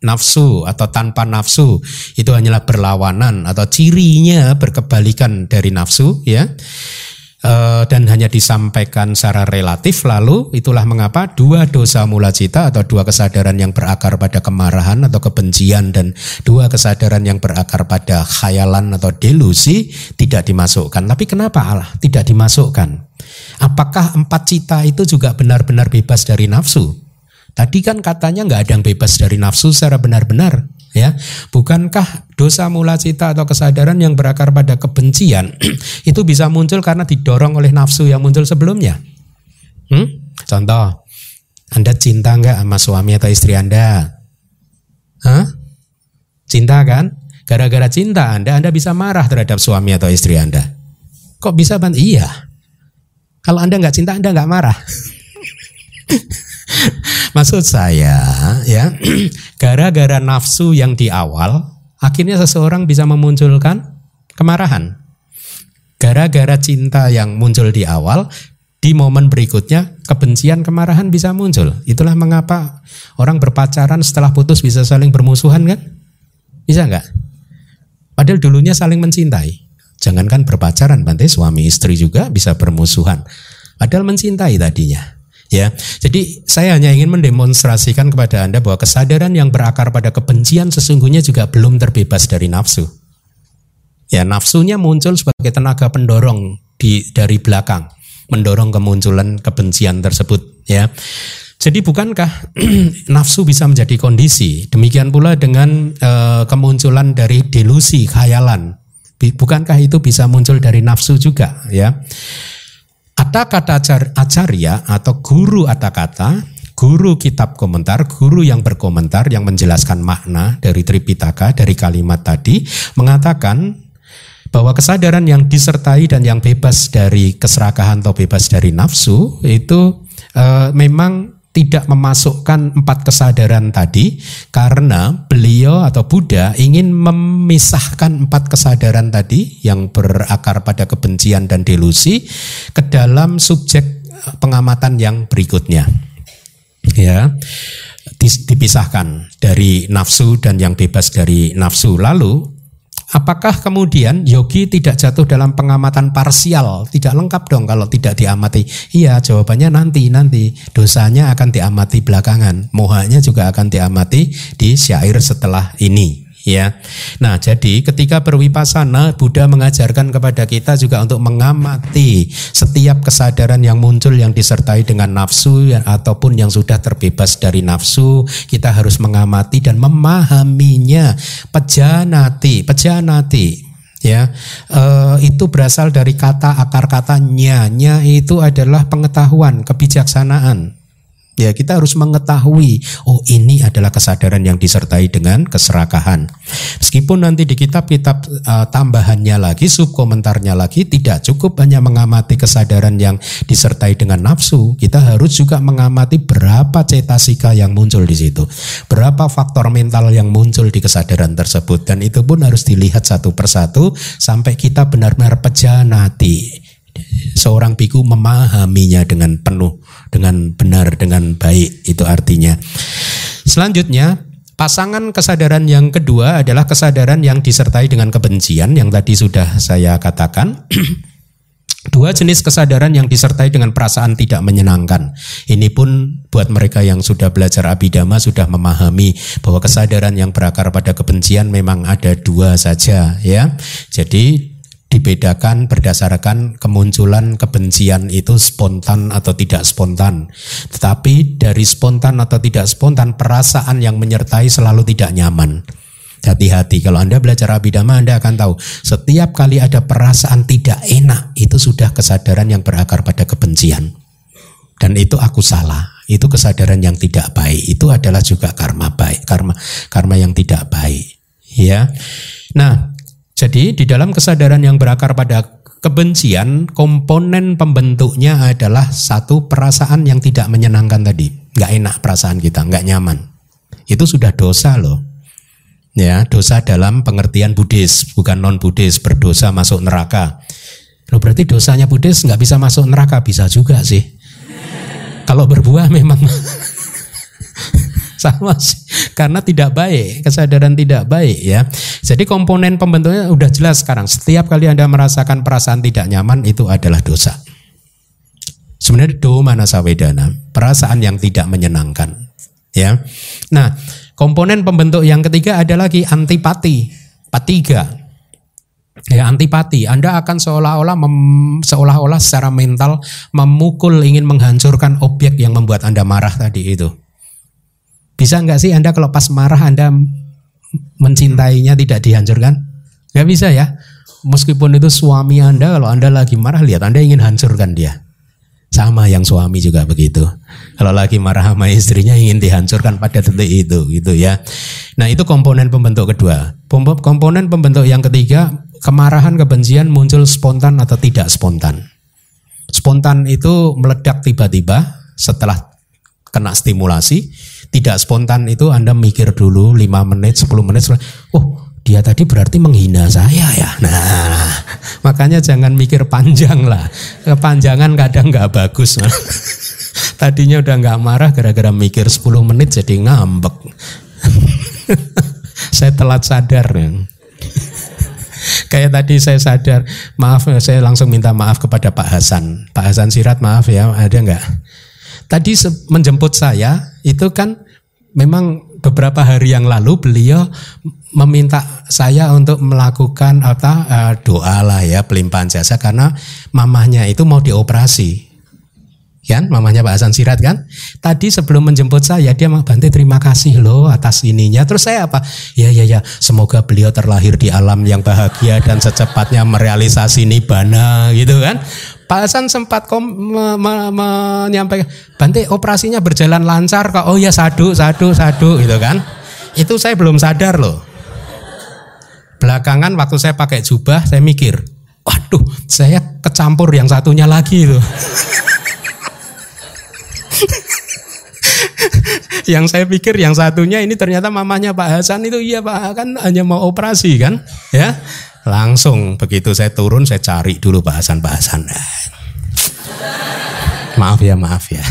nafsu atau tanpa nafsu itu hanyalah berlawanan atau cirinya berkebalikan dari nafsu, ya. E, dan hanya disampaikan secara relatif, lalu itulah mengapa dua dosa mula cita atau dua kesadaran yang berakar pada kemarahan atau kebencian dan dua kesadaran yang berakar pada khayalan atau delusi tidak dimasukkan. Tapi kenapa Allah tidak dimasukkan? Apakah empat cita itu juga benar-benar bebas dari nafsu? Tadi kan katanya nggak ada yang bebas dari nafsu secara benar-benar. Ya, bukankah dosa mula cita atau kesadaran yang berakar pada kebencian itu bisa muncul karena didorong oleh nafsu yang muncul sebelumnya? Hmm? Contoh, Anda cinta nggak sama suami atau istri Anda? Hah? Cinta kan? Gara-gara cinta Anda, Anda bisa marah terhadap suami atau istri Anda. Kok bisa? Bang? Iya. Kalau Anda nggak cinta, Anda nggak marah. Maksud saya, ya, gara-gara nafsu yang di awal, akhirnya seseorang bisa memunculkan kemarahan. Gara-gara cinta yang muncul di awal, di momen berikutnya kebencian, kemarahan bisa muncul. Itulah mengapa orang berpacaran setelah putus bisa saling bermusuhan, kan? Bisa nggak? Padahal dulunya saling mencintai. Jangankan berpacaran, Bante, suami istri juga bisa bermusuhan. Padahal mencintai tadinya. Ya, jadi saya hanya ingin mendemonstrasikan kepada Anda bahwa kesadaran yang berakar pada kebencian sesungguhnya juga belum terbebas dari nafsu. Ya, nafsunya muncul sebagai tenaga pendorong di, dari belakang, mendorong kemunculan kebencian tersebut. Ya, Jadi bukankah nafsu bisa menjadi kondisi? Demikian pula dengan e, kemunculan dari delusi, khayalan. Bukankah itu bisa muncul dari nafsu juga? Ya. Atta kata acarya atau guru atta kata, guru kitab komentar, guru yang berkomentar, yang menjelaskan makna dari Tipiṭaka, dari kalimat tadi, mengatakan bahwa kesadaran yang disertai dan yang bebas dari keserakahan atau bebas dari nafsu itu e, memang tidak memasukkan empat kesadaran tadi, karena beliau atau Buddha ingin memisahkan empat kesadaran tadi yang berakar pada kebencian dan delusi ke dalam subjek pengamatan yang berikutnya. Ya, dipisahkan dari nafsu dan yang bebas dari nafsu. Lalu apakah kemudian yogi tidak jatuh dalam pengamatan parsial? Tidak lengkap dong kalau tidak diamati. Iya, jawabannya nanti-nanti. Dosanya akan diamati belakangan. Mohanya juga akan diamati di syair setelah ini. Ya. Nah, jadi ketika berwipasana, Buddha mengajarkan kepada kita juga untuk mengamati setiap kesadaran yang muncul yang disertai dengan nafsu ya, ataupun yang sudah terbebas dari nafsu. Kita harus mengamati dan memahaminya. Pejanati, pejanati. Ya, e, itu berasal dari kata akar kata nya. Nya itu adalah pengetahuan, kebijaksanaan. Ya, kita harus mengetahui, oh ini adalah kesadaran yang disertai dengan keserakahan. Meskipun nanti di kitab-kitab uh, tambahannya lagi, subkomentarnya lagi, tidak cukup hanya mengamati kesadaran yang disertai dengan nafsu. Kita harus juga mengamati berapa cetasika yang muncul di situ, berapa faktor mental yang muncul di kesadaran tersebut. Dan itu pun harus dilihat satu persatu sampai kita benar-benar pejanati. Seorang biku memahaminya dengan penuh, dengan benar, dengan baik. Itu artinya. Selanjutnya, pasangan kesadaran yang kedua adalah kesadaran yang disertai dengan kebencian yang tadi sudah saya katakan. Dua jenis kesadaran yang disertai dengan perasaan tidak menyenangkan. Ini pun buat mereka yang sudah belajar Abhidhamma sudah memahami bahwa kesadaran yang berakar pada kebencian memang ada dua saja, ya. Jadi dibedakan berdasarkan kemunculan kebencian itu spontan atau tidak spontan. Tetapi dari spontan atau tidak spontan, perasaan yang menyertai selalu tidak nyaman. Hati-hati, kalau Anda belajar Abhidhamma Anda akan tahu, setiap kali ada perasaan tidak enak, itu sudah kesadaran yang berakar pada kebencian. Dan itu aku salah, itu kesadaran yang tidak baik, itu adalah juga karma baik, karma karma yang tidak baik. Ya. Nah, jadi di dalam kesadaran yang berakar pada kebencian, komponen pembentuknya adalah satu perasaan yang tidak menyenangkan tadi. Nggak enak perasaan kita, nggak nyaman. Itu sudah dosa loh. Ya, dosa dalam pengertian Buddhis, bukan non-Buddhis, berdosa masuk neraka. Loh, berarti dosanya Buddhis nggak bisa masuk neraka, bisa juga sih. Kalau berbuah memang sama sih, karena tidak baik, kesadaran tidak baik, ya. Jadi komponen pembentuknya udah jelas sekarang. Setiap kali Anda merasakan perasaan tidak nyaman, itu adalah dosa. Sebenarnya do manasa wedana, perasaan yang tidak menyenangkan, ya. Nah, komponen pembentuk yang ketiga ada lagi, antipati, patiga. Ya, antipati. Anda akan seolah-olah mem, seolah-olah secara mental memukul, ingin menghancurkan objek yang membuat Anda marah tadi itu. Bisa nggak sih Anda kalau pas marah Anda mencintainya tidak dihancurkan? Nggak bisa, ya. Meskipun itu suami Anda, kalau Anda lagi marah, lihat Anda ingin hancurkan dia. Sama yang suami juga begitu. Kalau lagi marah sama istrinya ingin dihancurkan pada detik itu, gitu ya. Nah, itu komponen pembentuk kedua. Komponen pembentuk yang ketiga, kemarahan, kebencian muncul spontan atau tidak spontan. Spontan itu meledak tiba-tiba setelah kena stimulasi. Tidak spontan itu Anda mikir dulu lima menit, sepuluh menit. Oh, dia tadi berarti menghina saya, ya. Nah, makanya jangan mikir panjang lah. Kepanjangan kadang gak bagus. Tadinya udah gak marah, gara-gara mikir sepuluh menit jadi ngambek. Saya telat sadar. Kayak tadi saya sadar, maaf, saya langsung minta maaf kepada Pak Hasan. Pak Hasan Sirait, maaf ya, ada gak? Tadi menjemput saya itu kan memang beberapa hari yang lalu beliau meminta saya untuk melakukan apa, doa lah ya, pelimpahan jasa, karena mamahnya itu mau dioperasi. Yan, mamanya Pak Hasan Sirait kan. Tadi sebelum menjemput saya dia bilang, Bante terima kasih loh atas ininya. Terus saya apa? Ya ya ya, semoga beliau terlahir di alam yang bahagia dan secepatnya merealisasi nibbana gitu kan. Pak Hasan sempat kom, me, me, menyampaikan, Bante operasinya berjalan lancar kok. Oh ya sadu, sadu, sadu gitu kan. Itu saya belum sadar loh. Belakangan waktu saya pakai jubah saya mikir, waduh saya kecampur yang satunya lagi itu. Yang saya pikir yang satunya ini ternyata mamanya Pak Hasan itu, iya Pak, kan hanya mau operasi kan ya. Langsung begitu saya turun saya cari dulu Pak Hasan, Pak Hasan maaf ya, maaf ya.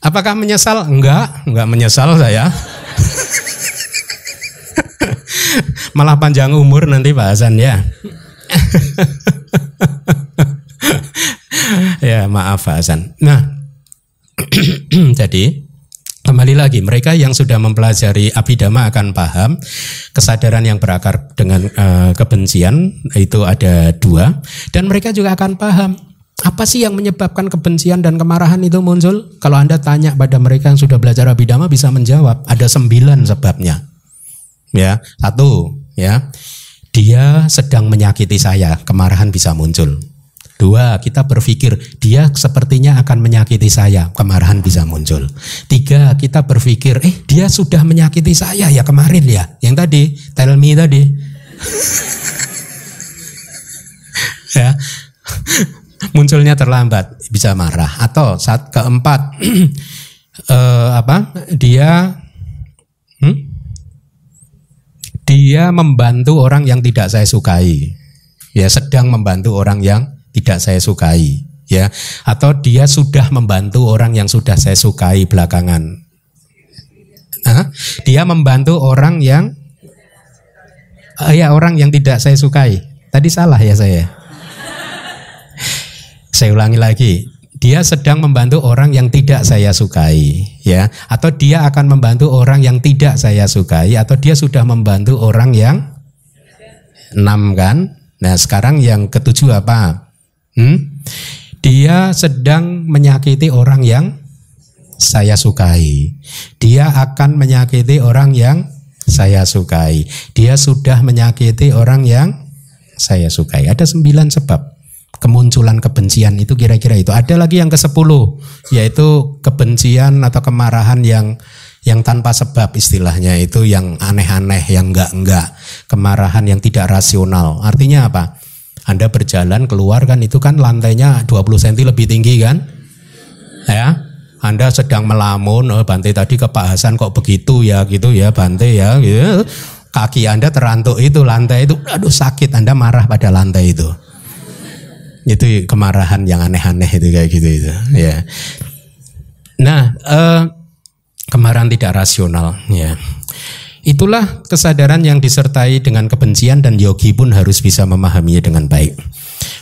Apakah menyesal? Enggak, enggak menyesal saya. Malah panjang umur nanti Pak Hasan ya. Ya maaf Pak Hasan. Nah jadi kembali lagi, mereka yang sudah mempelajari Abhidhamma akan paham kesadaran yang berakar dengan e, kebencian itu ada dua. Dan mereka juga akan paham apa sih yang menyebabkan kebencian dan kemarahan itu muncul. Kalau Anda tanya pada mereka yang sudah belajar Abhidhamma bisa menjawab. Ada sembilan sebabnya ya. Satu ya, dia sedang menyakiti saya, kemarahan bisa muncul. Dua, kita berpikir dia sepertinya akan menyakiti saya, kemarahan bisa muncul. Tiga, kita berpikir eh dia sudah menyakiti saya ya kemarin ya, yang tadi tell me tadi. Ya munculnya terlambat, bisa marah. Atau saat keempat eh, apa dia hmm? dia membantu orang yang tidak saya sukai ya, sedang membantu orang yang tidak saya sukai ya. Atau dia sudah membantu orang yang sudah saya sukai belakangan. Hah? Dia membantu orang yang uh, ya orang yang tidak saya sukai. Tadi salah ya saya. Saya ulangi lagi. Dia sedang membantu orang yang tidak saya sukai ya. Atau dia akan membantu orang yang tidak saya sukai. Atau dia sudah membantu orang yang enam kan. Nah sekarang yang ketujuh apa? Hmm? Dia sedang menyakiti orang yang saya sukai. Dia akan menyakiti orang yang saya sukai. Dia sudah menyakiti orang yang saya sukai. Ada sembilan sebab kemunculan kebencian itu, kira-kira itu. Ada lagi yang kesepuluh, yaitu kebencian atau kemarahan yang yang tanpa sebab, istilahnya itu yang aneh-aneh, yang enggak-enggak. Kemarahan yang tidak rasional. Artinya apa? Anda berjalan keluar kan, itu kan lantainya dua puluh sentimeter lebih tinggi kan ya. Anda sedang melamun, oh Bante tadi ke Pak Hasan kok begitu ya gitu ya Bante ya gitu. Kaki Anda terantuk itu, lantai itu, aduh sakit, Anda marah pada lantai itu. Itu kemarahan yang aneh-aneh itu kayak gitu itu ya. Nah eh, kemarahan tidak rasional ya. Itulah kesadaran yang disertai dengan kebencian, dan yogi pun harus bisa memahaminya dengan baik.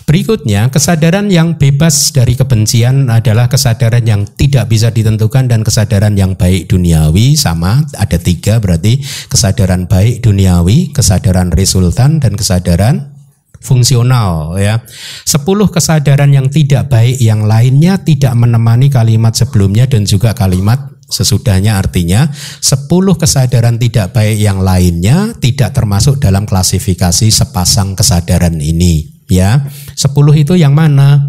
Berikutnya, kesadaran yang bebas dari kebencian adalah kesadaran yang tidak bisa ditentukan dan kesadaran yang baik duniawi. Sama, ada tiga berarti, kesadaran baik duniawi, kesadaran resultan, dan kesadaran fungsional ya. Sepuluh kesadaran yang tidak baik yang lainnya tidak menemani kalimat sebelumnya dan juga kalimat sesudahnya. Artinya sepuluh kesadaran tidak baik yang lainnya tidak termasuk dalam klasifikasi sepasang kesadaran ini ya. Sepuluh itu yang mana?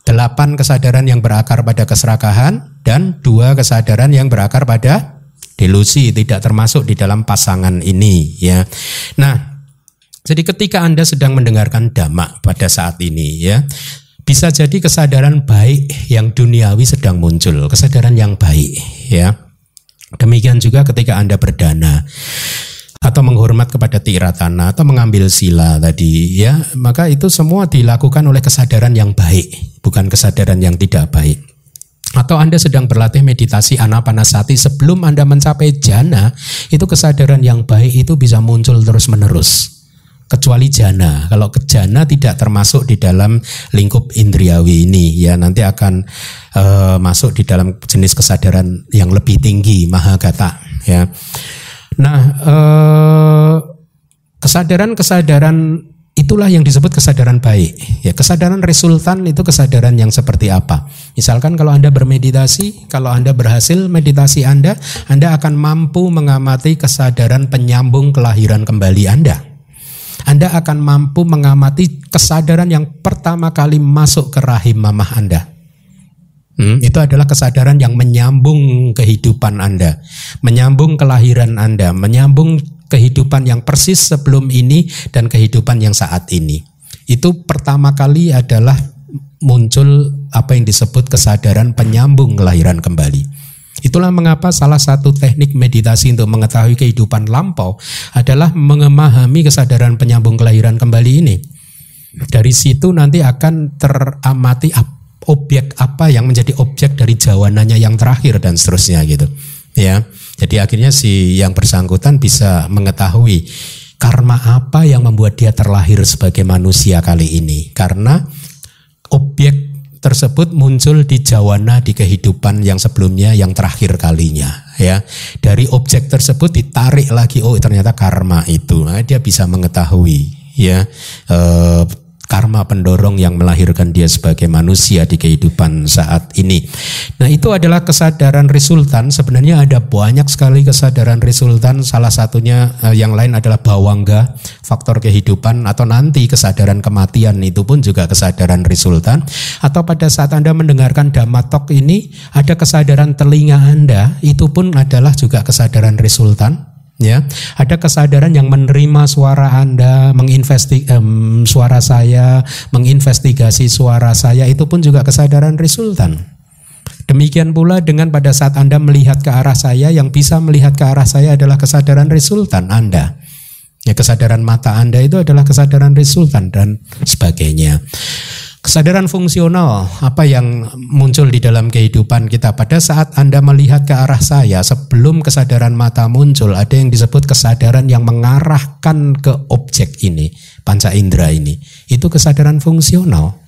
Delapan kesadaran yang berakar pada keserakahan dan dua kesadaran yang berakar pada delusi tidak termasuk di dalam pasangan ini ya. Nah jadi ketika Anda sedang mendengarkan dhamma pada saat ini ya, bisa jadi kesadaran baik yang duniawi sedang muncul, kesadaran yang baik ya. Demikian juga ketika Anda berdana atau menghormat kepada tiratana atau mengambil sila tadi ya, maka itu semua dilakukan oleh kesadaran yang baik, bukan kesadaran yang tidak baik. Atau Anda sedang berlatih meditasi anapanasati sebelum Anda mencapai jhana, itu kesadaran yang baik itu bisa muncul terus-menerus. Kecuali jana, kalau ke jana tidak termasuk di dalam lingkup indriawi ini ya, nanti akan e, masuk di dalam jenis kesadaran yang lebih tinggi, mahagata ya. Nah e, kesadaran-kesadaran Itulah yang disebut kesadaran baik. Ya, kesadaran resultan itu kesadaran yang seperti apa? Misalkan kalau Anda bermeditasi, kalau Anda berhasil meditasi Anda, Anda akan mampu mengamati kesadaran penyambung kelahiran kembali Anda. Anda akan mampu mengamati kesadaran yang pertama kali masuk ke rahim mamah Anda. Hmm, itu adalah kesadaran yang menyambung kehidupan Anda, menyambung kelahiran Anda, menyambung kehidupan yang persis sebelum ini dan kehidupan yang saat ini. Itu pertama kali adalah muncul apa yang disebut kesadaran penyambung kelahiran kembali. Itulah mengapa salah satu teknik meditasi untuk mengetahui kehidupan lampau adalah memahami kesadaran penyambung kelahiran kembali ini. Dari situ nanti akan teramati apa objek apa yang menjadi objek dari jawanannya yang terakhir dan seterusnya gitu ya. Jadi akhirnya si yang bersangkutan bisa mengetahui karma apa yang membuat dia terlahir sebagai manusia kali ini, karena objek tersebut muncul di jawana di kehidupan yang sebelumnya yang terakhir kalinya ya. Dari objek tersebut ditarik lagi, oh ternyata karma itu. Nah, dia bisa mengetahui ya e, karma pendorong yang melahirkan dia sebagai manusia di kehidupan saat ini. Nah, itu adalah kesadaran resultan. Sebenarnya ada banyak sekali kesadaran resultan. Salah satunya eh, yang lain adalah bawangga, faktor kehidupan, atau nanti kesadaran kematian itu pun juga kesadaran resultan. Atau pada saat Anda mendengarkan Dhamma Talk ini, ada kesadaran telinga Anda, itu pun adalah juga kesadaran resultan. Ya, ada kesadaran yang menerima suara Anda, menginvesti um, suara saya, menginvestigasi suara saya, itu pun juga kesadaran resultan. Demikian pula dengan pada saat Anda melihat ke arah saya, yang bisa melihat ke arah saya adalah kesadaran resultan Anda. Ya, kesadaran mata Anda itu adalah kesadaran resultan dan sebagainya. Kesadaran fungsional, apa yang muncul di dalam kehidupan kita. Pada saat Anda melihat ke arah saya, sebelum kesadaran mata muncul, ada yang disebut kesadaran yang mengarahkan ke objek ini, panca indera ini. Itu kesadaran fungsional.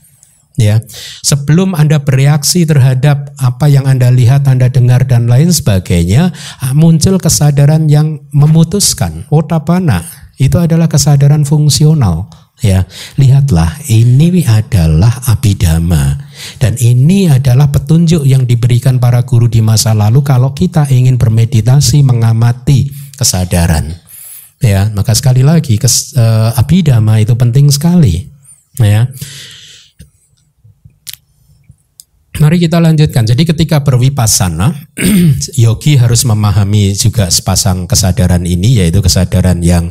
Ya, sebelum Anda bereaksi terhadap apa yang Anda lihat, Anda dengar, dan lain sebagainya, muncul kesadaran yang memutuskan, otapana. Itu adalah kesadaran fungsional. Ya, lihatlah, ini adalah Abhidhamma dan ini adalah petunjuk yang diberikan para guru di masa lalu kalau kita ingin bermeditasi mengamati kesadaran. Ya, maka sekali lagi kes, eh, Abhidhamma itu penting sekali. Ya. Mari kita lanjutkan. Jadi ketika berwipasana, yogi harus memahami juga sepasang kesadaran ini, yaitu kesadaran yang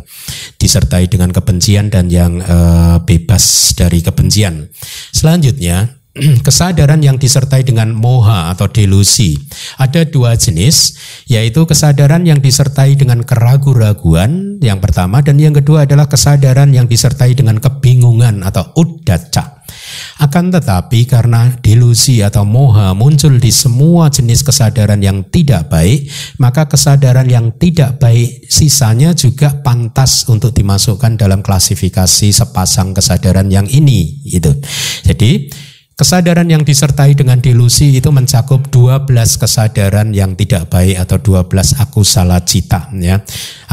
disertai dengan kebencian dan yang e, bebas dari kebencian. Selanjutnya, kesadaran yang disertai dengan moha atau delusi. Ada dua jenis, yaitu kesadaran yang disertai dengan keraguan-raguan yang pertama, dan yang kedua adalah kesadaran yang disertai dengan kebingungan atau uddaca. Akan tetapi karena delusi atau moha muncul di semua jenis kesadaran yang tidak baik, maka kesadaran yang tidak baik sisanya juga pantas untuk dimasukkan dalam klasifikasi sepasang kesadaran yang ini gitu. Jadi kesadaran yang disertai dengan delusi itu mencakup dua belas kesadaran yang tidak baik atau dua belas akusala cita ya.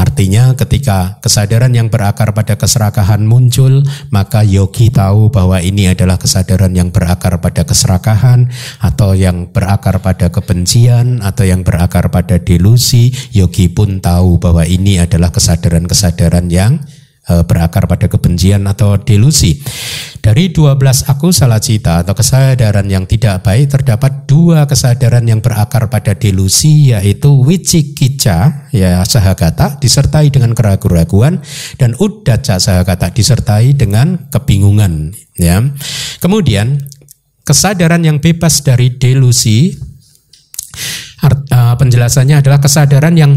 Artinya ketika kesadaran yang berakar pada keserakahan muncul, maka yogi tahu bahwa ini adalah kesadaran yang berakar pada keserakahan, atau yang berakar pada kebencian, atau yang berakar pada delusi. Yogi pun tahu bahwa ini adalah kesadaran-kesadaran yang berakar pada kebencian atau delusi. Dari dua belas akusala cita atau kesadaran yang tidak baik, terdapat dua kesadaran yang berakar pada delusi, yaitu wicikicca ya sahagata disertai dengan keraguan-raguan, dan uddaca sahagata disertai dengan kebingungan ya. Kemudian kesadaran yang bebas dari delusi, penjelasannya adalah kesadaran yang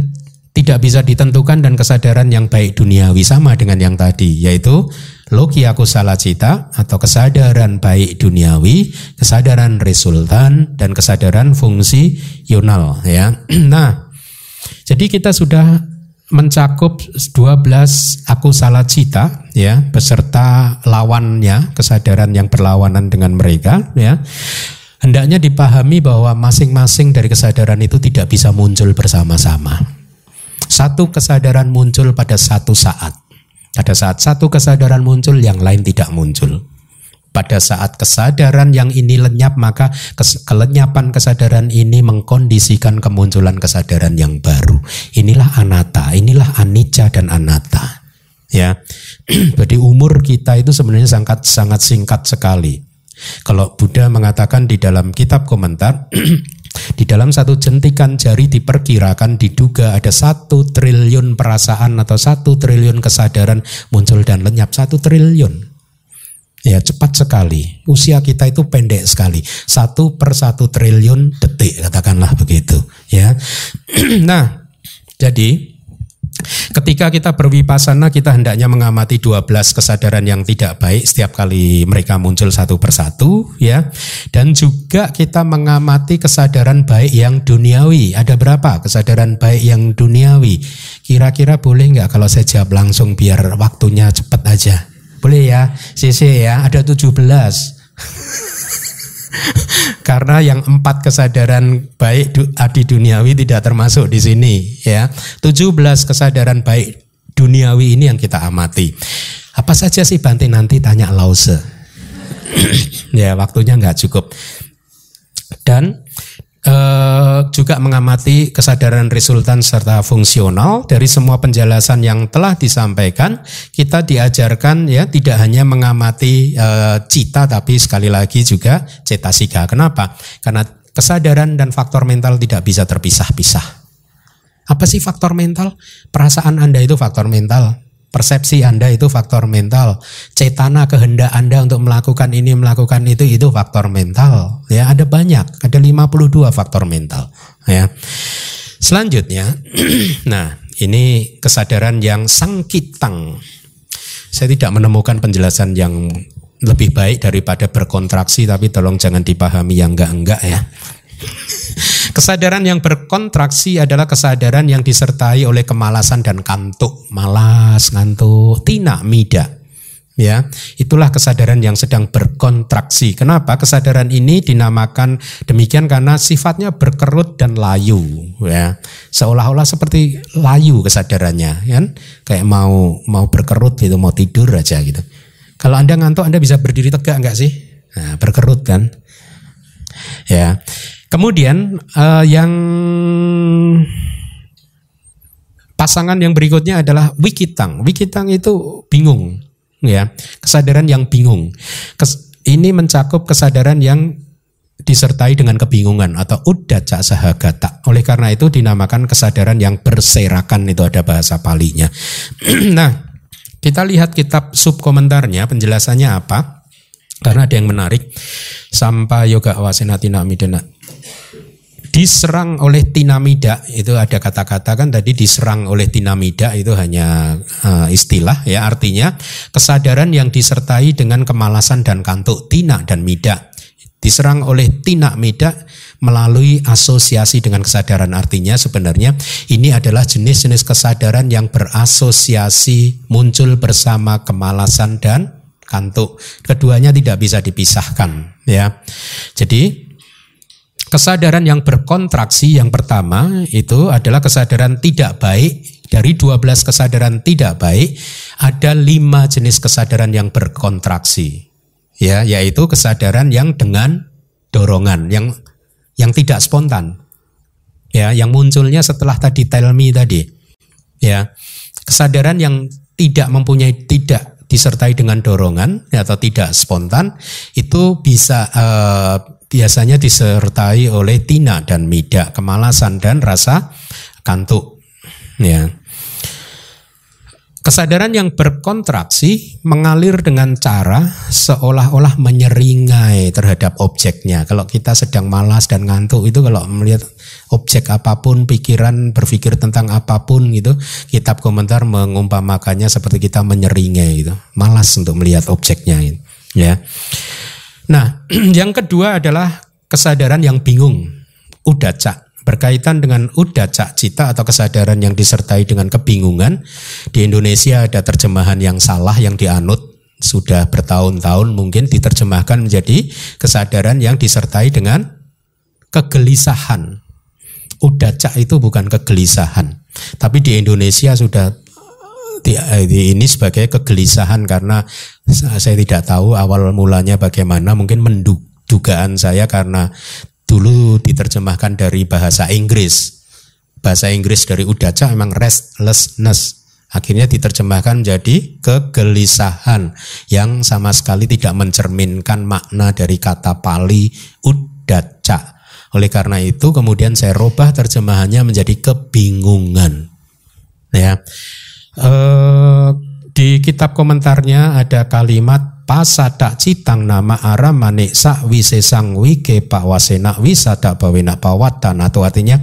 tidak bisa ditentukan dan kesadaran yang baik duniawi, sama dengan yang tadi, yaitu lokiya kusala cita atau kesadaran baik duniawi, kesadaran resultan, dan kesadaran fungsi yonal ya. Nah, jadi kita sudah mencakup dua belas akusala cita ya, beserta lawannya, kesadaran yang berlawanan dengan mereka ya. Hendaknya dipahami bahwa masing-masing dari kesadaran itu tidak bisa muncul bersama-sama. Satu kesadaran muncul pada satu saat, Pada saat satu kesadaran muncul, yang lain tidak muncul. Pada saat kesadaran yang ini lenyap, maka kes- kelenyapan kesadaran ini mengkondisikan kemunculan kesadaran yang baru. Inilah anatta, inilah anicca dan anatta. Ya, jadi umur kita itu sebenarnya sangat sangat singkat sekali. Kalau Buddha mengatakan di dalam kitab komentar, di dalam satu jentikan jari diperkirakan, diduga ada satu triliun perasaan atau satu triliun kesadaran muncul dan lenyap. Satu triliun. Ya, cepat sekali. Usia kita itu pendek sekali. Satu per satu triliun detik, katakanlah begitu. Ya. Nah, jadi ketika kita berwipasana, kita hendaknya mengamati dua belas kesadaran yang tidak baik setiap kali mereka muncul satu persatu, ya. Dan juga kita mengamati kesadaran baik yang duniawi. Ada berapa kesadaran baik yang duniawi? Kira-kira boleh nggak kalau saya jawab langsung biar waktunya cepat aja? Boleh ya, C C ya, ada tujuh belas. Karena yang empat kesadaran baik adi duniawi tidak termasuk di sini, ya. tujuh belas kesadaran baik duniawi ini yang kita amati. Apa saja sih Bante, nanti tanya Lause. Ya, waktunya nggak cukup. Dan Uh, juga mengamati kesadaran resultan serta fungsional. Dari semua penjelasan yang telah disampaikan, kita diajarkan ya tidak hanya mengamati uh, cita, tapi sekali lagi juga cetasika. Kenapa? Karena kesadaran dan faktor mental tidak bisa terpisah-pisah. Apa sih faktor mental? Perasaan Anda itu faktor mental, persepsi Anda itu faktor mental, cetana kehendak Anda untuk melakukan ini, melakukan itu, itu faktor mental. Ya, ada banyak, ada lima puluh dua faktor mental, ya. Selanjutnya, nah, ini kesadaran yang sangkitang. Saya tidak menemukan penjelasan yang lebih baik daripada berkontraksi, tapi tolong jangan dipahami yang enggak-enggak ya. Kesadaran yang berkontraksi adalah kesadaran yang disertai oleh kemalasan dan kantuk. Malas, ngantuk, tina, mida, ya. Itulah kesadaran yang sedang berkontraksi. Kenapa kesadaran ini dinamakan demikian? Karena sifatnya berkerut dan layu, ya. Seolah-olah seperti layu kesadarannya, kan? Kayak mau mau berkerut gitu, mau tidur aja gitu. Kalau Anda ngantuk, Anda bisa berdiri tegak enggak sih? Nah, berkerut kan? Ya. Kemudian uh, yang pasangan yang berikutnya adalah wikitang. Wikitang itu bingung, ya. Kesadaran yang bingung. Kes, ini mencakup kesadaran yang disertai dengan kebingungan atau uddaca sahagata. Oleh karena itu dinamakan kesadaran yang berserakan, itu ada bahasa Palinya. Nah, kita lihat kitab subkomentarnya, penjelasannya apa? Karena ada yang menarik. Sampa yoga awasena tinamidana. Diserang oleh tinamida, itu ada kata-kata kan tadi, diserang oleh tinamida itu hanya uh, istilah ya, artinya kesadaran yang disertai dengan kemalasan dan kantuk, tina dan mida. Diserang oleh tina mida melalui asosiasi dengan kesadaran, artinya sebenarnya ini adalah jenis-jenis kesadaran yang berasosiasi muncul bersama kemalasan dan kantuk. Keduanya tidak bisa dipisahkan, ya. Jadi kesadaran yang berkontraksi yang pertama itu adalah kesadaran tidak baik. Dari dua belas kesadaran tidak baik, ada lima jenis kesadaran yang berkontraksi, ya, yaitu kesadaran yang dengan dorongan, yang yang tidak spontan, ya, yang munculnya setelah tadi tell me tadi, ya. Kesadaran yang tidak mempunyai, tidak disertai dengan dorongan atau tidak spontan, itu bisa eh, biasanya disertai oleh tina dan mida, kemalasan dan rasa kantuk, ya. Kesadaran yang berkontraksi mengalir dengan cara seolah-olah menyeringai terhadap objeknya. Kalau kita sedang malas dan ngantuk itu, kalau melihat objek apapun, pikiran berpikir tentang apapun gitu, kitab komentar mengumpamakannya seperti kita menyeringai gitu, malas untuk melihat objeknya gitu, ya. Nah, yang kedua adalah kesadaran yang bingung, uddaca. Berkaitan dengan uddaca cita atau kesadaran yang disertai dengan kebingungan. Di Indonesia ada terjemahan yang salah yang dianut sudah bertahun-tahun, mungkin diterjemahkan menjadi kesadaran yang disertai dengan kegelisahan. Uddaca itu bukan kegelisahan, tapi di Indonesia sudah ini sebagai kegelisahan karena saya tidak tahu awal mulanya bagaimana, mungkin mendugaan saya karena dulu diterjemahkan dari bahasa Inggris. Bahasa Inggris dari udaca memang restlessness. Akhirnya diterjemahkan menjadi kegelisahan yang sama sekali tidak mencerminkan makna dari kata Pali udaca. Oleh karena itu kemudian saya robah terjemahannya menjadi kebingungan. Ya, e, di kitab komentarnya ada kalimat pasada citang nama aram maneksa wisesang wike pawasena wisada bawena pawatan, atau artinya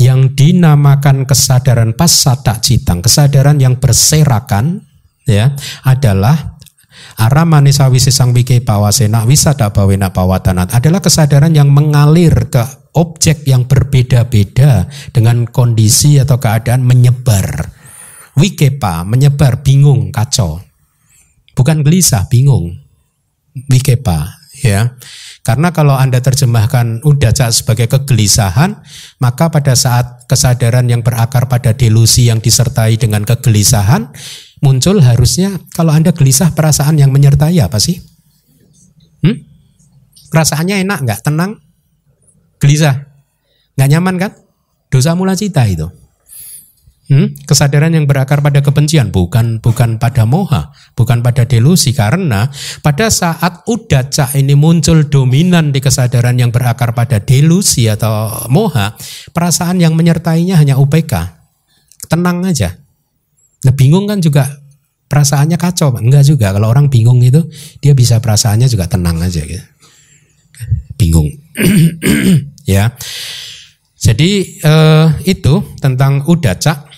yang dinamakan kesadaran pasada citang, kesadaran yang berserakan, ya, adalah aramanisa wisesang wike pawasena wisada bawena pawatanat, adalah kesadaran yang mengalir ke objek yang berbeda-beda dengan kondisi atau keadaan menyebar. Wikepa menyebar, bingung, kacau. Bukan gelisah, bingung. Wikepa, ya. Karena kalau Anda terjemahkan udaca sebagai kegelisahan, maka pada saat kesadaran yang berakar pada delusi yang disertai dengan kegelisahan muncul, harusnya kalau Anda gelisah, perasaan yang menyertai apa sih? Hmm? Perasaannya enak nggak? Tenang? Gelisah? Nggak nyaman kan? Dosa mula cita itu. Hmm? Kesadaran yang berakar pada kebencian, bukan bukan pada moha, bukan pada delusi, karena pada saat udaca ini muncul dominan di kesadaran yang berakar pada delusi atau moha, perasaan yang menyertainya hanya U P K, tenang aja. Nah, bingung kan juga perasaannya kacau, enggak juga. Kalau orang bingung itu dia bisa perasaannya juga tenang aja gitu. Bingung ya. Jadi eh, itu tentang udaca.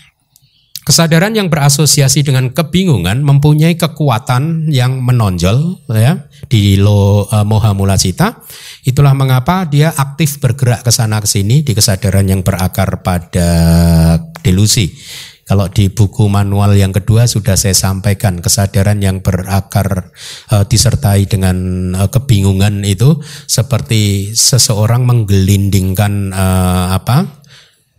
Kesadaran yang berasosiasi dengan kebingungan mempunyai kekuatan yang menonjol, ya, di lo, eh, moha mula cita. Itulah mengapa dia aktif bergerak ke sana ke sini di kesadaran yang berakar pada delusi. Kalau di buku manual yang kedua sudah saya sampaikan, kesadaran yang berakar e, disertai dengan e, kebingungan itu seperti seseorang menggelindingkan e, apa?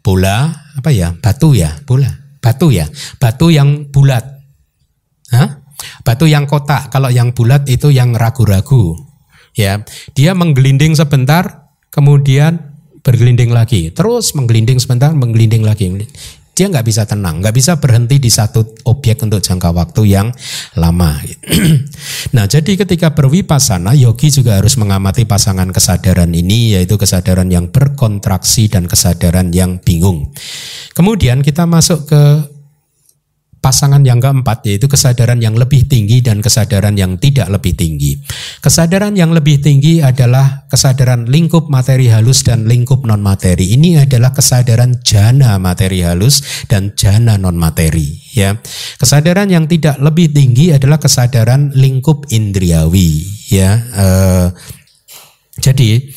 bola, apa ya? batu ya, bola. Batu ya, batu yang bulat. Hah? Batu yang kotak. Kalau yang bulat itu yang ragu-ragu. Ya, dia menggelinding sebentar, kemudian bergelinding lagi. Terus menggelinding sebentar, menggelinding lagi. Dia nggak bisa tenang, nggak bisa berhenti di satu objek untuk jangka waktu yang lama. Nah, jadi ketika berwipasana, yogi juga harus mengamati pasangan kesadaran ini, yaitu kesadaran yang berkontraksi dan kesadaran yang bingung. Kemudian kita masuk ke pasangan yang keempat, yaitu kesadaran yang lebih tinggi dan kesadaran yang tidak lebih tinggi. Kesadaran yang lebih tinggi adalah kesadaran lingkup materi halus dan lingkup non-materi. Ini adalah kesadaran jana materi halus dan jana non-materi, ya. Kesadaran yang tidak lebih tinggi adalah kesadaran lingkup indriawi, ya. Uh, jadi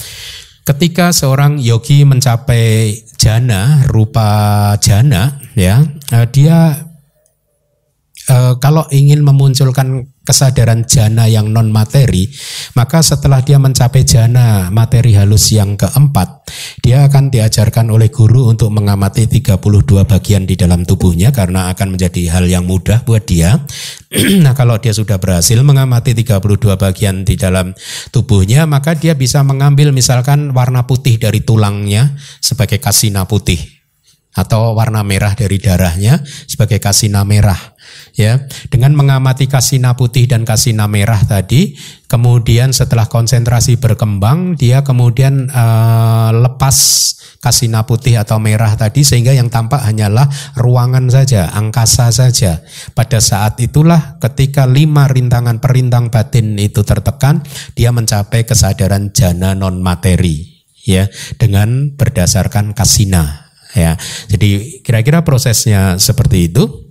ketika seorang yogi mencapai jana, rupa jana, ya, uh, dia Uh, kalau ingin memunculkan kesadaran jana yang non materi, maka setelah dia mencapai jana materi halus yang keempat, dia akan diajarkan oleh guru untuk mengamati tiga puluh dua bagian di dalam tubuhnya, karena akan menjadi hal yang mudah buat dia. Nah, kalau dia sudah berhasil mengamati tiga puluh dua bagian di dalam tubuhnya, maka dia bisa mengambil misalkan warna putih dari tulangnya sebagai kasina putih, atau warna merah dari darahnya sebagai kasina merah, ya. Dengan mengamati kasina putih dan kasina merah tadi, kemudian setelah konsentrasi berkembang, dia kemudian uh, lepas kasina putih atau merah tadi, sehingga yang tampak hanyalah ruangan saja, angkasa saja. Pada saat itulah ketika lima rintangan perintang batin itu tertekan, dia mencapai kesadaran jana non materi, ya, dengan berdasarkan kasina. Ya, jadi kira-kira prosesnya seperti itu.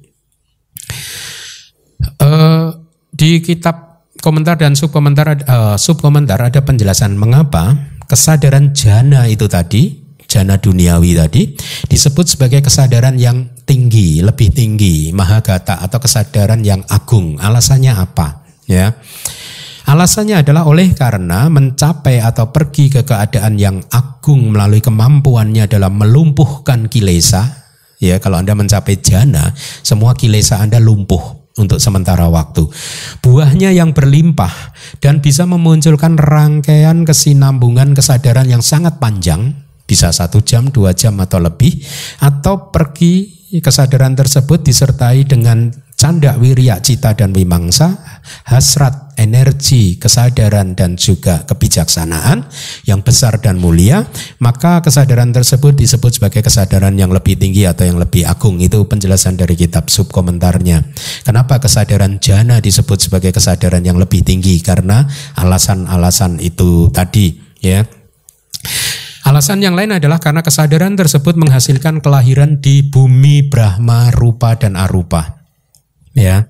Uh, di kitab komentar dan subkomentar, uh, subkomentar ada penjelasan mengapa kesadaran jana itu tadi, jana duniawi tadi, disebut sebagai kesadaran yang tinggi, lebih tinggi, mahagata, atau kesadaran yang agung. Alasannya apa? Ya. Alasannya adalah oleh karena mencapai atau pergi ke keadaan yang agung melalui kemampuannya dalam melumpuhkan kilesa, ya, kalau Anda mencapai jana, semua kilesa Anda lumpuh untuk sementara waktu. Buahnya yang berlimpah dan bisa memunculkan rangkaian kesinambungan kesadaran yang sangat panjang, bisa satu jam, dua jam atau lebih, atau pergi kesadaran tersebut disertai dengan canda, wirya, cita, dan wimangsa, hasrat, energi, kesadaran, dan juga kebijaksanaan yang besar dan mulia. Maka kesadaran tersebut disebut sebagai kesadaran yang lebih tinggi atau yang lebih agung. Itu penjelasan dari kitab subkomentarnya. Kenapa kesadaran jana disebut sebagai kesadaran yang lebih tinggi? Karena alasan-alasan itu tadi, ya. Alasan yang lain adalah karena kesadaran tersebut menghasilkan kelahiran di bumi Brahma, Rupa, dan Arupa. Ya,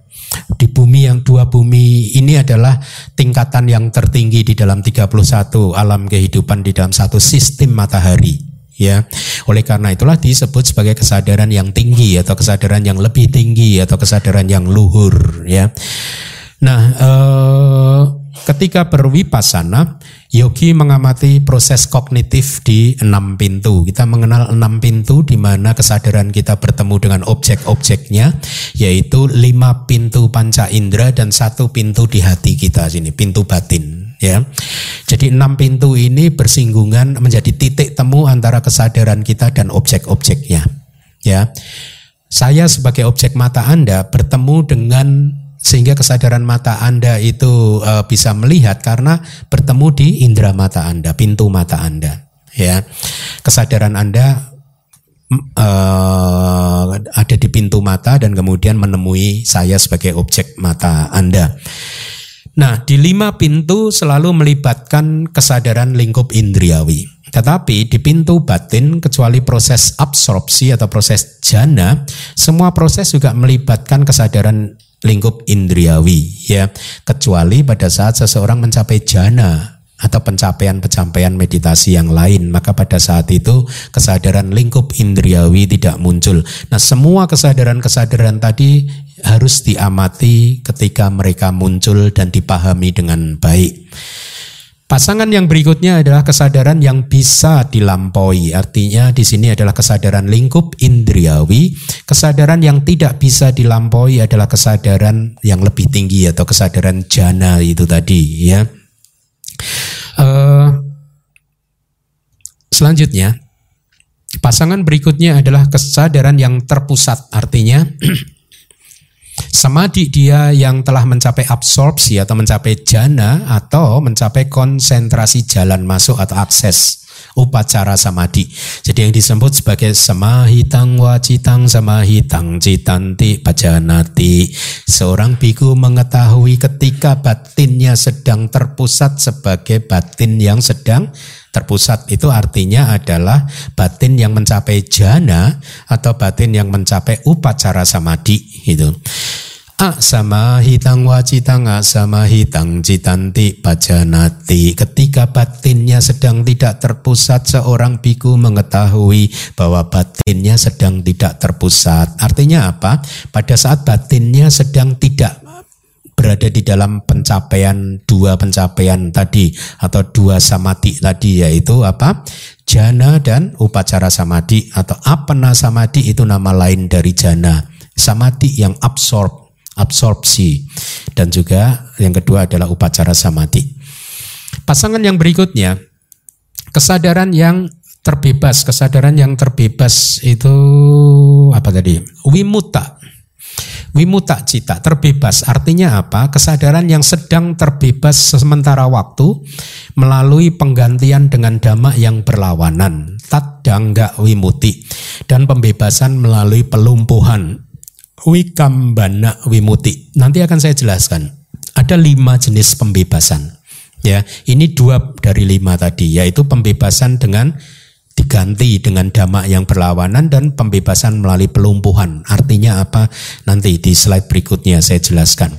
di bumi yang dua bumi ini adalah tingkatan yang tertinggi di dalam tiga puluh satu alam kehidupan di dalam satu sistem matahari. Ya, oleh karena itulah disebut sebagai kesadaran yang tinggi atau kesadaran yang lebih tinggi atau kesadaran yang luhur. Ya, nah. Eh, Ketika berwipasana, yogi mengamati proses kognitif di enam pintu. Kita mengenal enam pintu di mana kesadaran kita bertemu dengan objek-objeknya, yaitu lima pintu panca indera dan satu pintu di hati kita sini, pintu batin. Ya, jadi enam pintu ini bersinggungan menjadi titik temu antara kesadaran kita dan objek-objeknya. Ya, saya sebagai objek mata Anda bertemu dengan, sehingga kesadaran mata Anda itu e, bisa melihat karena bertemu di indera mata Anda, pintu mata Anda. Ya, kesadaran Anda e, ada di pintu mata dan kemudian menemui saya sebagai objek mata Anda. Nah, di lima pintu selalu melibatkan kesadaran lingkup indriawi. Tetapi di pintu batin, kecuali proses absorpsi atau proses jana, semua proses juga melibatkan kesadaran lingkup indriawi, ya, kecuali pada saat seseorang mencapai jana atau pencapaian-pencapaian meditasi yang lain, maka pada saat itu kesadaran lingkup indriawi tidak muncul. Nah, semua kesadaran-kesadaran tadi harus diamati ketika mereka muncul dan dipahami dengan baik. Pasangan yang berikutnya adalah kesadaran yang bisa dilampaui. Artinya di sini adalah kesadaran lingkup indriawi. Kesadaran yang tidak bisa dilampaui adalah kesadaran yang lebih tinggi atau kesadaran jana itu tadi, ya. Uh, selanjutnya, pasangan berikutnya adalah kesadaran yang terpusat. Artinya samadhi dia yang telah mencapai absorpsi atau mencapai jana atau mencapai konsentrasi jalan masuk atau akses upacara samadhi. Jadi yang disebut sebagai samahitang wacitang samahitang citanti pajanati. Seorang bhikkhu mengetahui ketika batinnya sedang terpusat sebagai batin yang sedang terpusat. Itu artinya adalah batin yang mencapai jana atau batin yang mencapai upacara samadhi gitu. A sama hitang wacitang a sama hitang citanti pajanati. Ketika batinnya sedang tidak terpusat, seorang bhikkhu mengetahui bahwa batinnya sedang tidak terpusat. Artinya apa? Pada saat batinnya sedang tidak berada di dalam pencapaian dua pencapaian tadi atau dua samadhi tadi, yaitu apa? Jana dan upacara samadhi atau apana samadhi, itu nama lain dari jana. Samadhi yang absorb, absorpsi, dan juga yang kedua adalah upacara samadhi. Pasangan yang berikutnya, kesadaran yang terbebas. Kesadaran yang terbebas itu apa tadi? Wimuta. Wimuta cita, terbebas. Artinya apa? Kesadaran yang sedang terbebas sementara waktu melalui penggantian dengan dhamma yang berlawanan, tadangga wimuti, dan pembebasan melalui pelumpuhan, wikambana wimuti. Nanti akan saya jelaskan. Ada lima jenis pembebasan. Ya, ini dua dari lima tadi, yaitu pembebasan dengan diganti dengan dhamma yang berlawanan dan pembebasan melalui pelumpuhan. Artinya apa? Nanti di slide berikutnya saya jelaskan.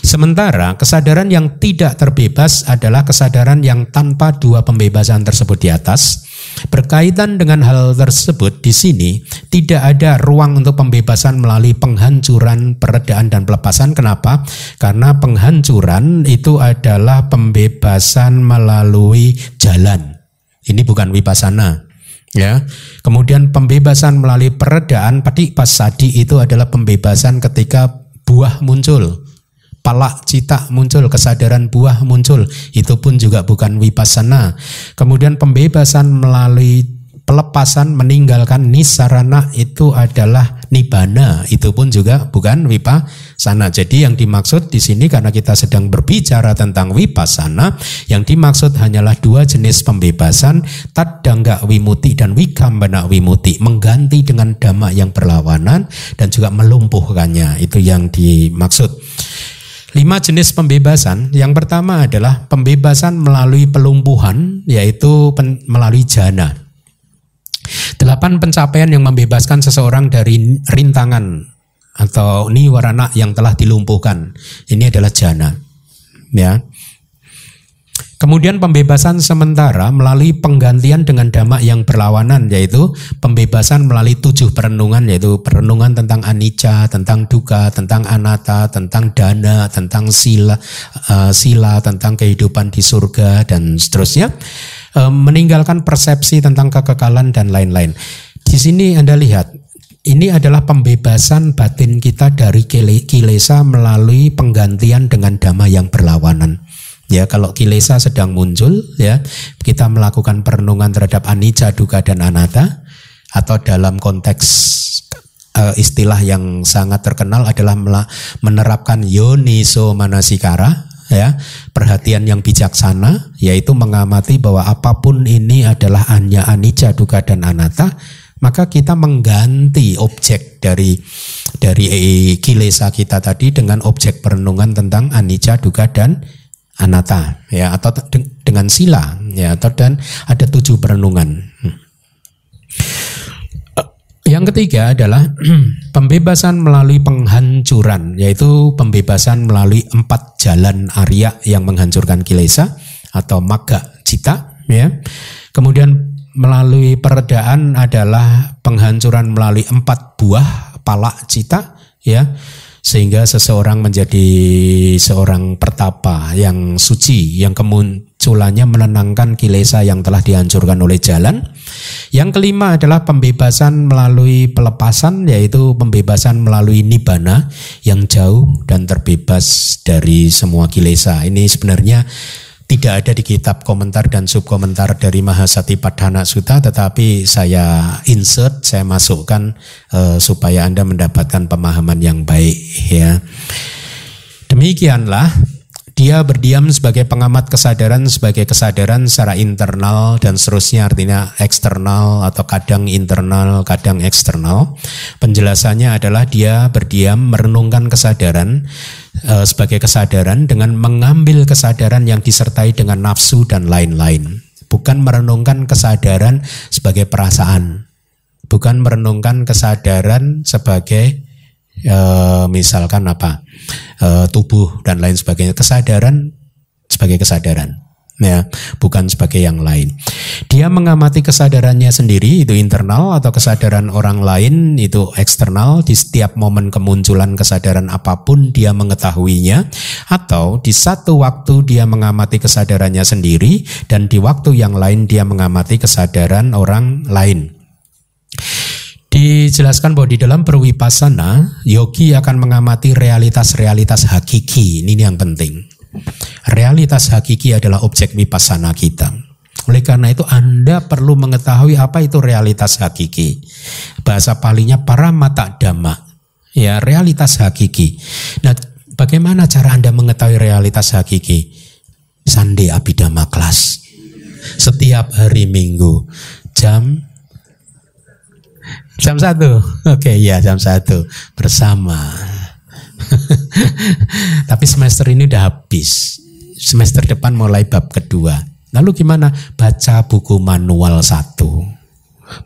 Sementara kesadaran yang tidak terbebas adalah kesadaran yang tanpa dua pembebasan tersebut di atas. Berkaitan dengan hal tersebut, di sini tidak ada ruang untuk pembebasan melalui penghancuran, peredaan, dan pelepasan. Kenapa? Karena penghancuran itu adalah pembebasan melalui jalan. Ini bukan wipasana. ya. Kemudian pembebasan melalui peredaan, paticca-sadi itu adalah pembebasan ketika buah muncul, pala cita muncul, kesadaran buah muncul, itu pun juga bukan vipassana. Kemudian pembebasan melalui pelepasan meninggalkan nisarana itu adalah nibbana, itu pun juga bukan vipassana. Jadi yang dimaksud di sini, karena kita sedang berbicara tentang vipassana, yang dimaksud hanyalah dua jenis pembebasan, tadangga wimuti dan wikambana wimuti, mengganti dengan dhamma yang berlawanan dan juga melumpuhkannya, itu yang dimaksud. Lima jenis pembebasan. Yang pertama adalah pembebasan melalui pelumpuhan, yaitu pen, melalui jhana. Delapan pencapaian yang membebaskan seseorang dari rintangan atau niwarana yang telah dilumpuhkan. Ini adalah jhana, ya. Kemudian pembebasan sementara melalui penggantian dengan dhamma yang berlawanan, yaitu pembebasan melalui tujuh perenungan, yaitu perenungan tentang anicca, tentang dukkha, tentang anatta, tentang dana, tentang sila, uh, sila, tentang kehidupan di surga dan seterusnya. Uh, meninggalkan persepsi tentang kekekalan dan lain-lain. Di sini Anda lihat, ini adalah pembebasan batin kita dari kilesa melalui penggantian dengan dhamma yang berlawanan. Ya, kalau kilesa sedang muncul, ya, kita melakukan perenungan terhadap anicca, dukkha dan anatta, atau dalam konteks uh, istilah yang sangat terkenal adalah menerapkan yoniso manasikara, ya, perhatian yang bijaksana, yaitu mengamati bahwa apapun ini adalah hanya anicca, dukkha dan anatta, maka kita mengganti objek dari dari kilesa kita tadi dengan objek perenungan tentang anicca, dukkha dan anatta, ya, atau dengan sila, ya, atau dan ada tujuh perenungan. Yang ketiga adalah pembebasan melalui penghancuran, yaitu pembebasan melalui empat jalan Arya yang menghancurkan kilesa atau magga citta, ya. Kemudian melalui peredaan adalah penghancuran melalui empat buah pala citta, ya, sehingga seseorang menjadi seorang pertapa yang suci, yang kemunculannya menenangkan kilesa yang telah dihancurkan oleh jalan. Yang kelima adalah pembebasan melalui pelepasan, yaitu pembebasan melalui nibbana yang jauh dan terbebas dari semua kilesa. Ini sebenarnya tidak ada di kitab komentar dan subkomentar dari Mahasatipaṭṭhāna Sutta, tetapi saya insert, saya masukkan uh, supaya Anda mendapatkan pemahaman yang baik, ya. Demikianlah dia berdiam sebagai pengamat kesadaran, sebagai kesadaran secara internal dan seterusnya, artinya eksternal atau kadang internal, kadang eksternal. Penjelasannya adalah dia berdiam merenungkan kesadaran e, sebagai kesadaran dengan mengambil kesadaran yang disertai dengan nafsu dan lain-lain. Bukan merenungkan kesadaran sebagai perasaan. Bukan merenungkan kesadaran sebagai E, misalkan apa e, tubuh dan lain sebagainya, kesadaran sebagai kesadaran, ya, bukan sebagai yang lain. Dia mengamati kesadarannya sendiri, itu internal, atau kesadaran orang lain, itu eksternal. Di setiap momen kemunculan kesadaran apapun dia mengetahuinya, atau di satu waktu dia mengamati kesadarannya sendiri dan di waktu yang lain dia mengamati kesadaran orang lain. Dijelaskan bahwa di dalam berwipasana, yogi akan mengamati realitas-realitas hakiki. Ini yang penting. Realitas hakiki adalah objek wipasana kita. Oleh karena itu Anda perlu mengetahui apa itu realitas hakiki. Bahasa palinya paramata dhamma, ya, realitas hakiki. Nah, bagaimana cara Anda mengetahui realitas hakiki? Sandi Abhidhamma kelas. Setiap hari Minggu jam Jam satu, oke okay, ya jam satu bersama. Tapi semester ini udah habis. Semester depan mulai bab kedua. Lalu gimana? Baca buku manual satu,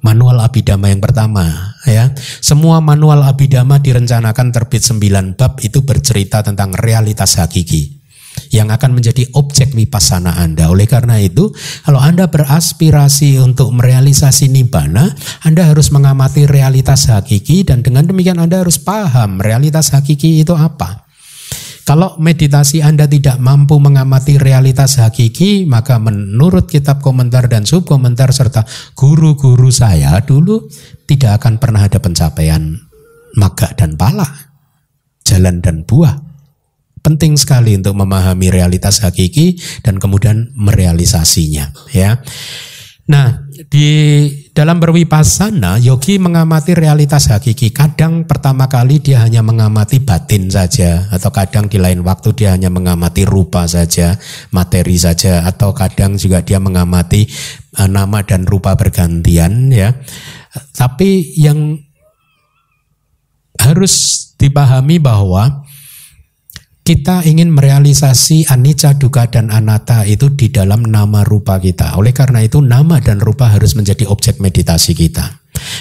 manual Abhidhamma yang pertama, ya. Semua manual Abhidhamma direncanakan terbit sembilan bab, itu bercerita tentang realitas hakiki yang akan menjadi objek vipassana Anda. Oleh karena itu, kalau Anda beraspirasi untuk merealisasi nibbana, Anda harus mengamati realitas hakiki, dan dengan demikian Anda harus paham realitas hakiki itu apa. Kalau meditasi Anda tidak mampu mengamati realitas hakiki, maka menurut kitab komentar dan subkomentar serta guru-guru saya dulu tidak akan pernah ada pencapaian magga dan pala, jalan dan buah. Penting sekali untuk memahami realitas hakiki dan kemudian merealisasinya, ya. Nah, di dalam berwipasana, yogi mengamati realitas hakiki. Kadang pertama kali dia hanya mengamati batin saja, atau kadang di lain waktu dia hanya mengamati rupa saja, materi saja, atau kadang juga dia mengamati uh, nama dan rupa bergantian, ya. Tapi yang harus dipahami bahwa kita ingin merealisasi anicca, dukkha, dan anatta itu di dalam nama rupa kita. Oleh karena itu nama dan rupa harus menjadi objek meditasi kita.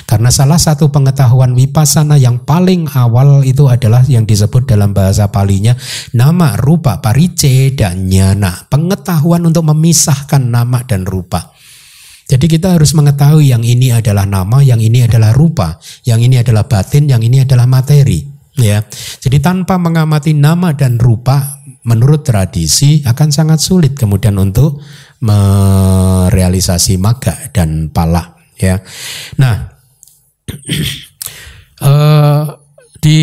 Karena salah satu pengetahuan vipassana yang paling awal itu adalah yang disebut dalam bahasa Palinya nama rupa pariccheda ñana. Pengetahuan untuk memisahkan nama dan rupa. Jadi kita harus mengetahui yang ini adalah nama, yang ini adalah rupa, yang ini adalah batin, yang ini adalah materi. Ya, jadi tanpa mengamati nama dan rupa, menurut tradisi akan sangat sulit kemudian untuk merealisasi magga dan pala. Ya, nah eh, di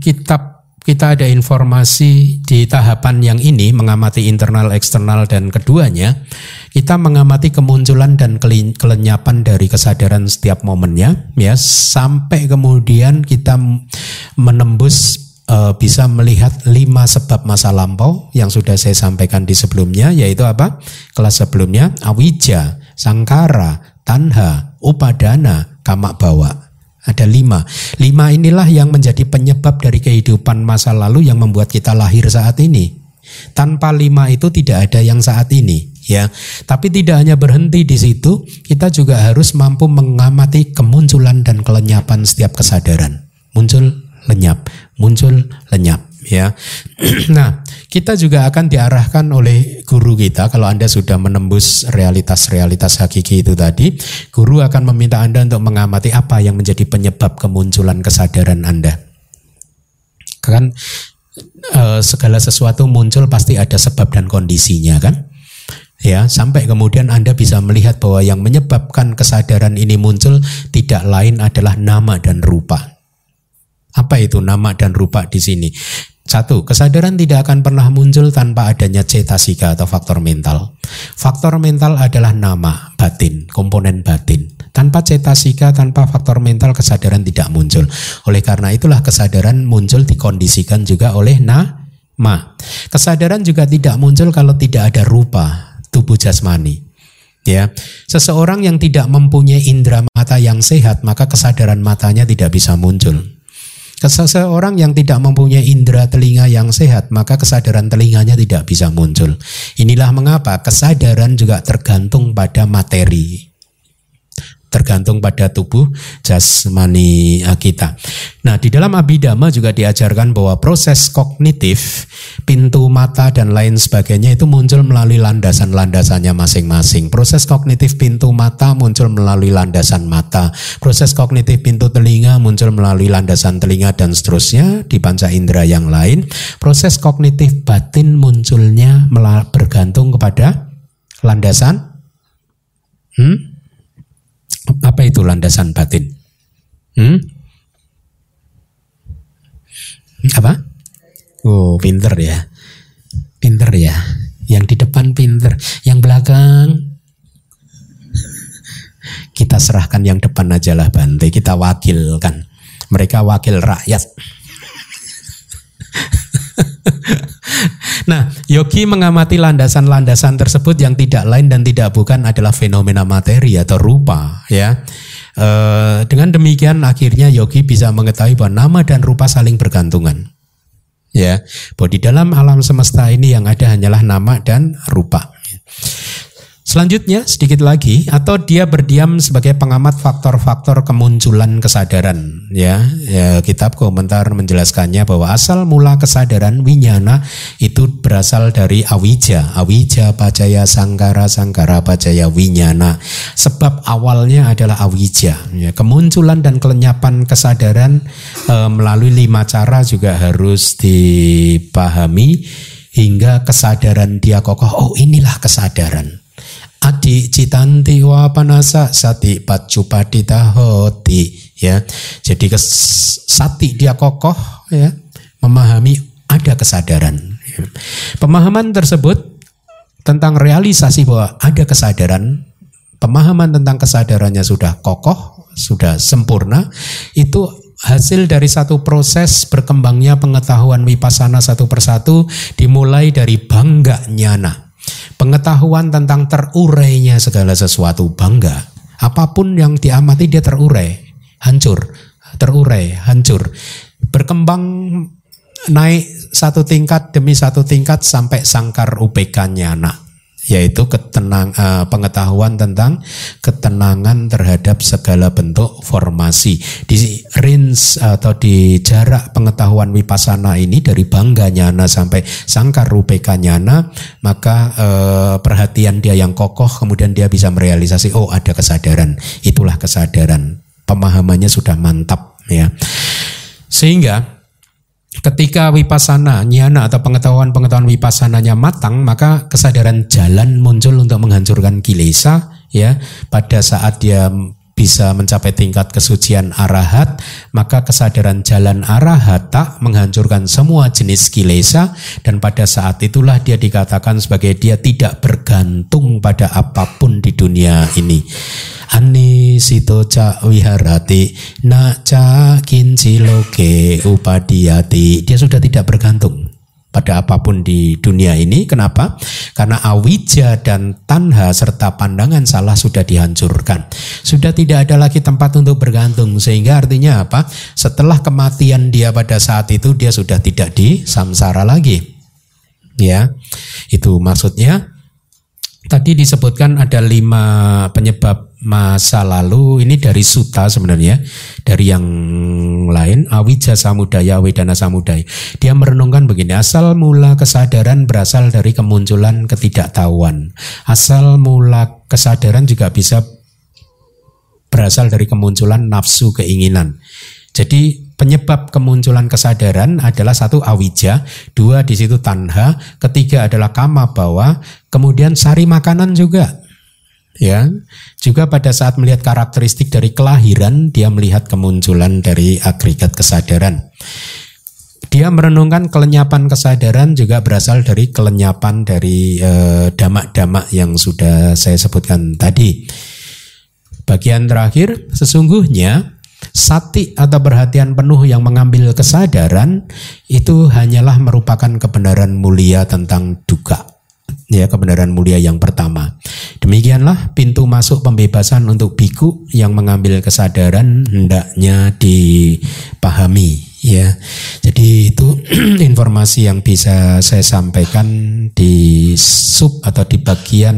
kitab kita ada informasi di tahapan yang ini mengamati internal, eksternal dan keduanya. Kita mengamati kemunculan dan kelenyapan dari kesadaran setiap momennya, ya, sampai kemudian kita menembus e, bisa melihat lima sebab masa lampau yang sudah saya sampaikan di sebelumnya, yaitu apa? Kelas sebelumnya, awija, sangkara, tanha, upadana, kama bawa. Ada lima. Lima inilah yang menjadi penyebab dari kehidupan masa lalu yang membuat kita lahir saat ini. Tanpa lima itu tidak ada yang saat ini. Ya, tapi tidak hanya berhenti di situ, kita juga harus mampu mengamati kemunculan dan kelenyapan setiap kesadaran. Muncul, lenyap, muncul, lenyap, ya. Nah, kita juga akan diarahkan oleh guru kita. Kalau Anda sudah menembus realitas-realitas hakiki itu tadi, guru akan meminta Anda untuk mengamati apa yang menjadi penyebab kemunculan kesadaran Anda. Kan eh, segala sesuatu muncul pasti ada sebab dan kondisinya, kan? Ya, sampai kemudian Anda bisa melihat bahwa yang menyebabkan kesadaran ini muncul tidak lain adalah nama dan rupa. Apa itu nama dan rupa di sini? Satu, kesadaran tidak akan pernah muncul tanpa adanya cetasika atau faktor mental. Faktor mental adalah nama, batin, komponen batin. Tanpa cetasika, tanpa faktor mental, kesadaran tidak muncul. Oleh karena itulah kesadaran muncul dikondisikan juga oleh nama. Kesadaran juga tidak muncul kalau tidak ada rupa. Tubuh jasmani, ya. Seseorang yang tidak mempunyai indera mata yang sehat, maka kesadaran matanya tidak bisa muncul. Seseorang yang tidak mempunyai indera telinga yang sehat, maka kesadaran telinganya tidak bisa muncul. Inilah mengapa kesadaran juga tergantung pada materi, tergantung pada tubuh jasmani kita. Nah, di dalam Abhidhamma juga diajarkan bahwa proses kognitif, pintu mata dan lain sebagainya itu muncul melalui landasan-landasannya masing-masing. Proses kognitif pintu mata muncul melalui landasan mata. Proses kognitif pintu telinga muncul melalui landasan telinga dan seterusnya di panca indera yang lain. Proses kognitif batin munculnya bergantung kepada landasan. Hmm? Apa itu landasan batin? Hmm? Apa? Oh, pinter ya. Pinter ya. Yang di depan pinter. Yang belakang. Kita serahkan yang depan aja lah, Bante. Kita wakilkan. Mereka wakil rakyat. Nah, yogi mengamati landasan-landasan tersebut yang tidak lain dan tidak bukan adalah fenomena materi atau rupa, ya. E, dengan demikian akhirnya yogi bisa mengetahui bahwa nama dan rupa saling bergantungan, ya. Bahwa di dalam alam semesta ini yang ada hanyalah nama dan rupa. Selanjutnya sedikit lagi, atau dia berdiam sebagai pengamat faktor-faktor kemunculan kesadaran. Ya, ya, kitab komentar menjelaskannya bahwa asal mula kesadaran winyana itu berasal dari awija, awija pacaya sangkara, sangkara pacaya winyana. Sebab awalnya adalah awija. Ya, kemunculan dan kelenyapan kesadaran e, melalui lima cara juga harus dipahami hingga kesadaran dia kokoh. Oh, inilah kesadaran. Adi citanti wapanasa sati pacupati tahoti, ya. Jadi kes, sati dia kokoh, ya, memahami ada kesadaran. Ya. Pemahaman tersebut tentang realisasi bahwa ada kesadaran, pemahaman tentang kesadarannya sudah kokoh, sudah sempurna, itu hasil dari satu proses berkembangnya pengetahuan wipasana satu persatu, dimulai dari bangga nyana. Pengetahuan tentang terurainya segala sesuatu, bangga. Apapun yang diamati dia terurai, hancur, terurai, hancur. Berkembang naik satu tingkat demi satu tingkat sampai sangkar upeka nyana, yaitu ketenang, eh, pengetahuan tentang ketenangan terhadap segala bentuk formasi. Di range atau di jarak pengetahuan wipasana ini dari bangga nyana sampai sangkar rupeka nyana, maka eh, perhatian dia yang kokoh, kemudian dia bisa merealisasi, oh ada kesadaran, itulah kesadaran. Pemahamannya sudah mantap, ya. Sehingga ketika wipasana nyana atau pengetahuan-pengetahuan wipasananya matang, maka kesadaran jalan muncul untuk menghancurkan kilesa, ya. Pada saat dia bisa mencapai tingkat kesucian arahat, maka kesadaran jalan arahata menghancurkan semua jenis kilesa, dan pada saat itulah dia dikatakan sebagai dia tidak bergantung pada apapun di dunia ini. Ani sito ca wiharati na ca kinciloke upadiyati. Dia sudah tidak bergantung pada apapun di dunia ini. Kenapa? Karena awija dan tanha serta pandangan salah sudah dihancurkan. Sudah tidak ada lagi tempat untuk bergantung. Sehingga artinya apa? Setelah kematian dia pada saat itu, dia sudah tidak di samsara lagi. Ya, itu maksudnya. Tadi disebutkan ada lima penyebab masa lalu. Ini dari sutta sebenarnya, dari yang lain. Awija samudaya, wedana samudaya. Dia merenungkan begini, asal mula kesadaran berasal dari kemunculan ketidaktahuan. Asal mula kesadaran juga bisa berasal dari kemunculan nafsu keinginan. Jadi penyebab kemunculan kesadaran adalah satu awija, dua di situ tanha, ketiga adalah kama bawa, kemudian sari makanan juga, ya. Juga pada saat melihat karakteristik dari kelahiran, dia melihat kemunculan dari agregat kesadaran. Dia merenungkan kelenyapan kesadaran juga berasal dari kelenyapan dari eh, damak-damak yang sudah saya sebutkan tadi. Bagian terakhir, sesungguhnya sati atau perhatian penuh yang mengambil kesadaran itu hanyalah merupakan kebenaran mulia tentang dukkha, ya, kebenaran mulia yang pertama. Demikianlah pintu masuk pembebasan untuk bhikkhu yang mengambil kesadaran hendaknya dipahami, ya. Jadi itu informasi yang bisa saya sampaikan di sub atau di bagian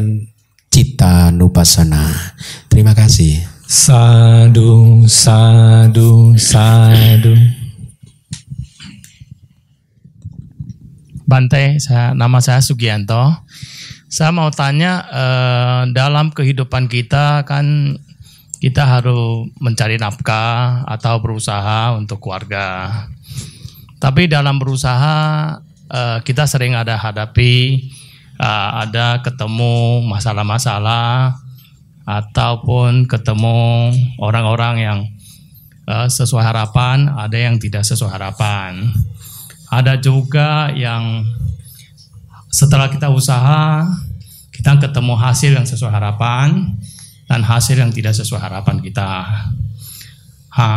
Cittanupassana. Terima kasih. Sadu, sadu, sadu. Bante, saya, nama saya Sugianto. Saya mau tanya, eh, dalam kehidupan kita kan kita harus mencari nafkah atau berusaha untuk keluarga. Tapi dalam berusaha eh, kita sering ada hadapi, eh, ada ketemu masalah-masalah, ataupun ketemu orang-orang yang uh, sesuai harapan, ada yang tidak sesuai harapan. Ada juga yang setelah kita usaha, kita ketemu hasil yang sesuai harapan dan hasil yang tidak sesuai harapan kita. Ha,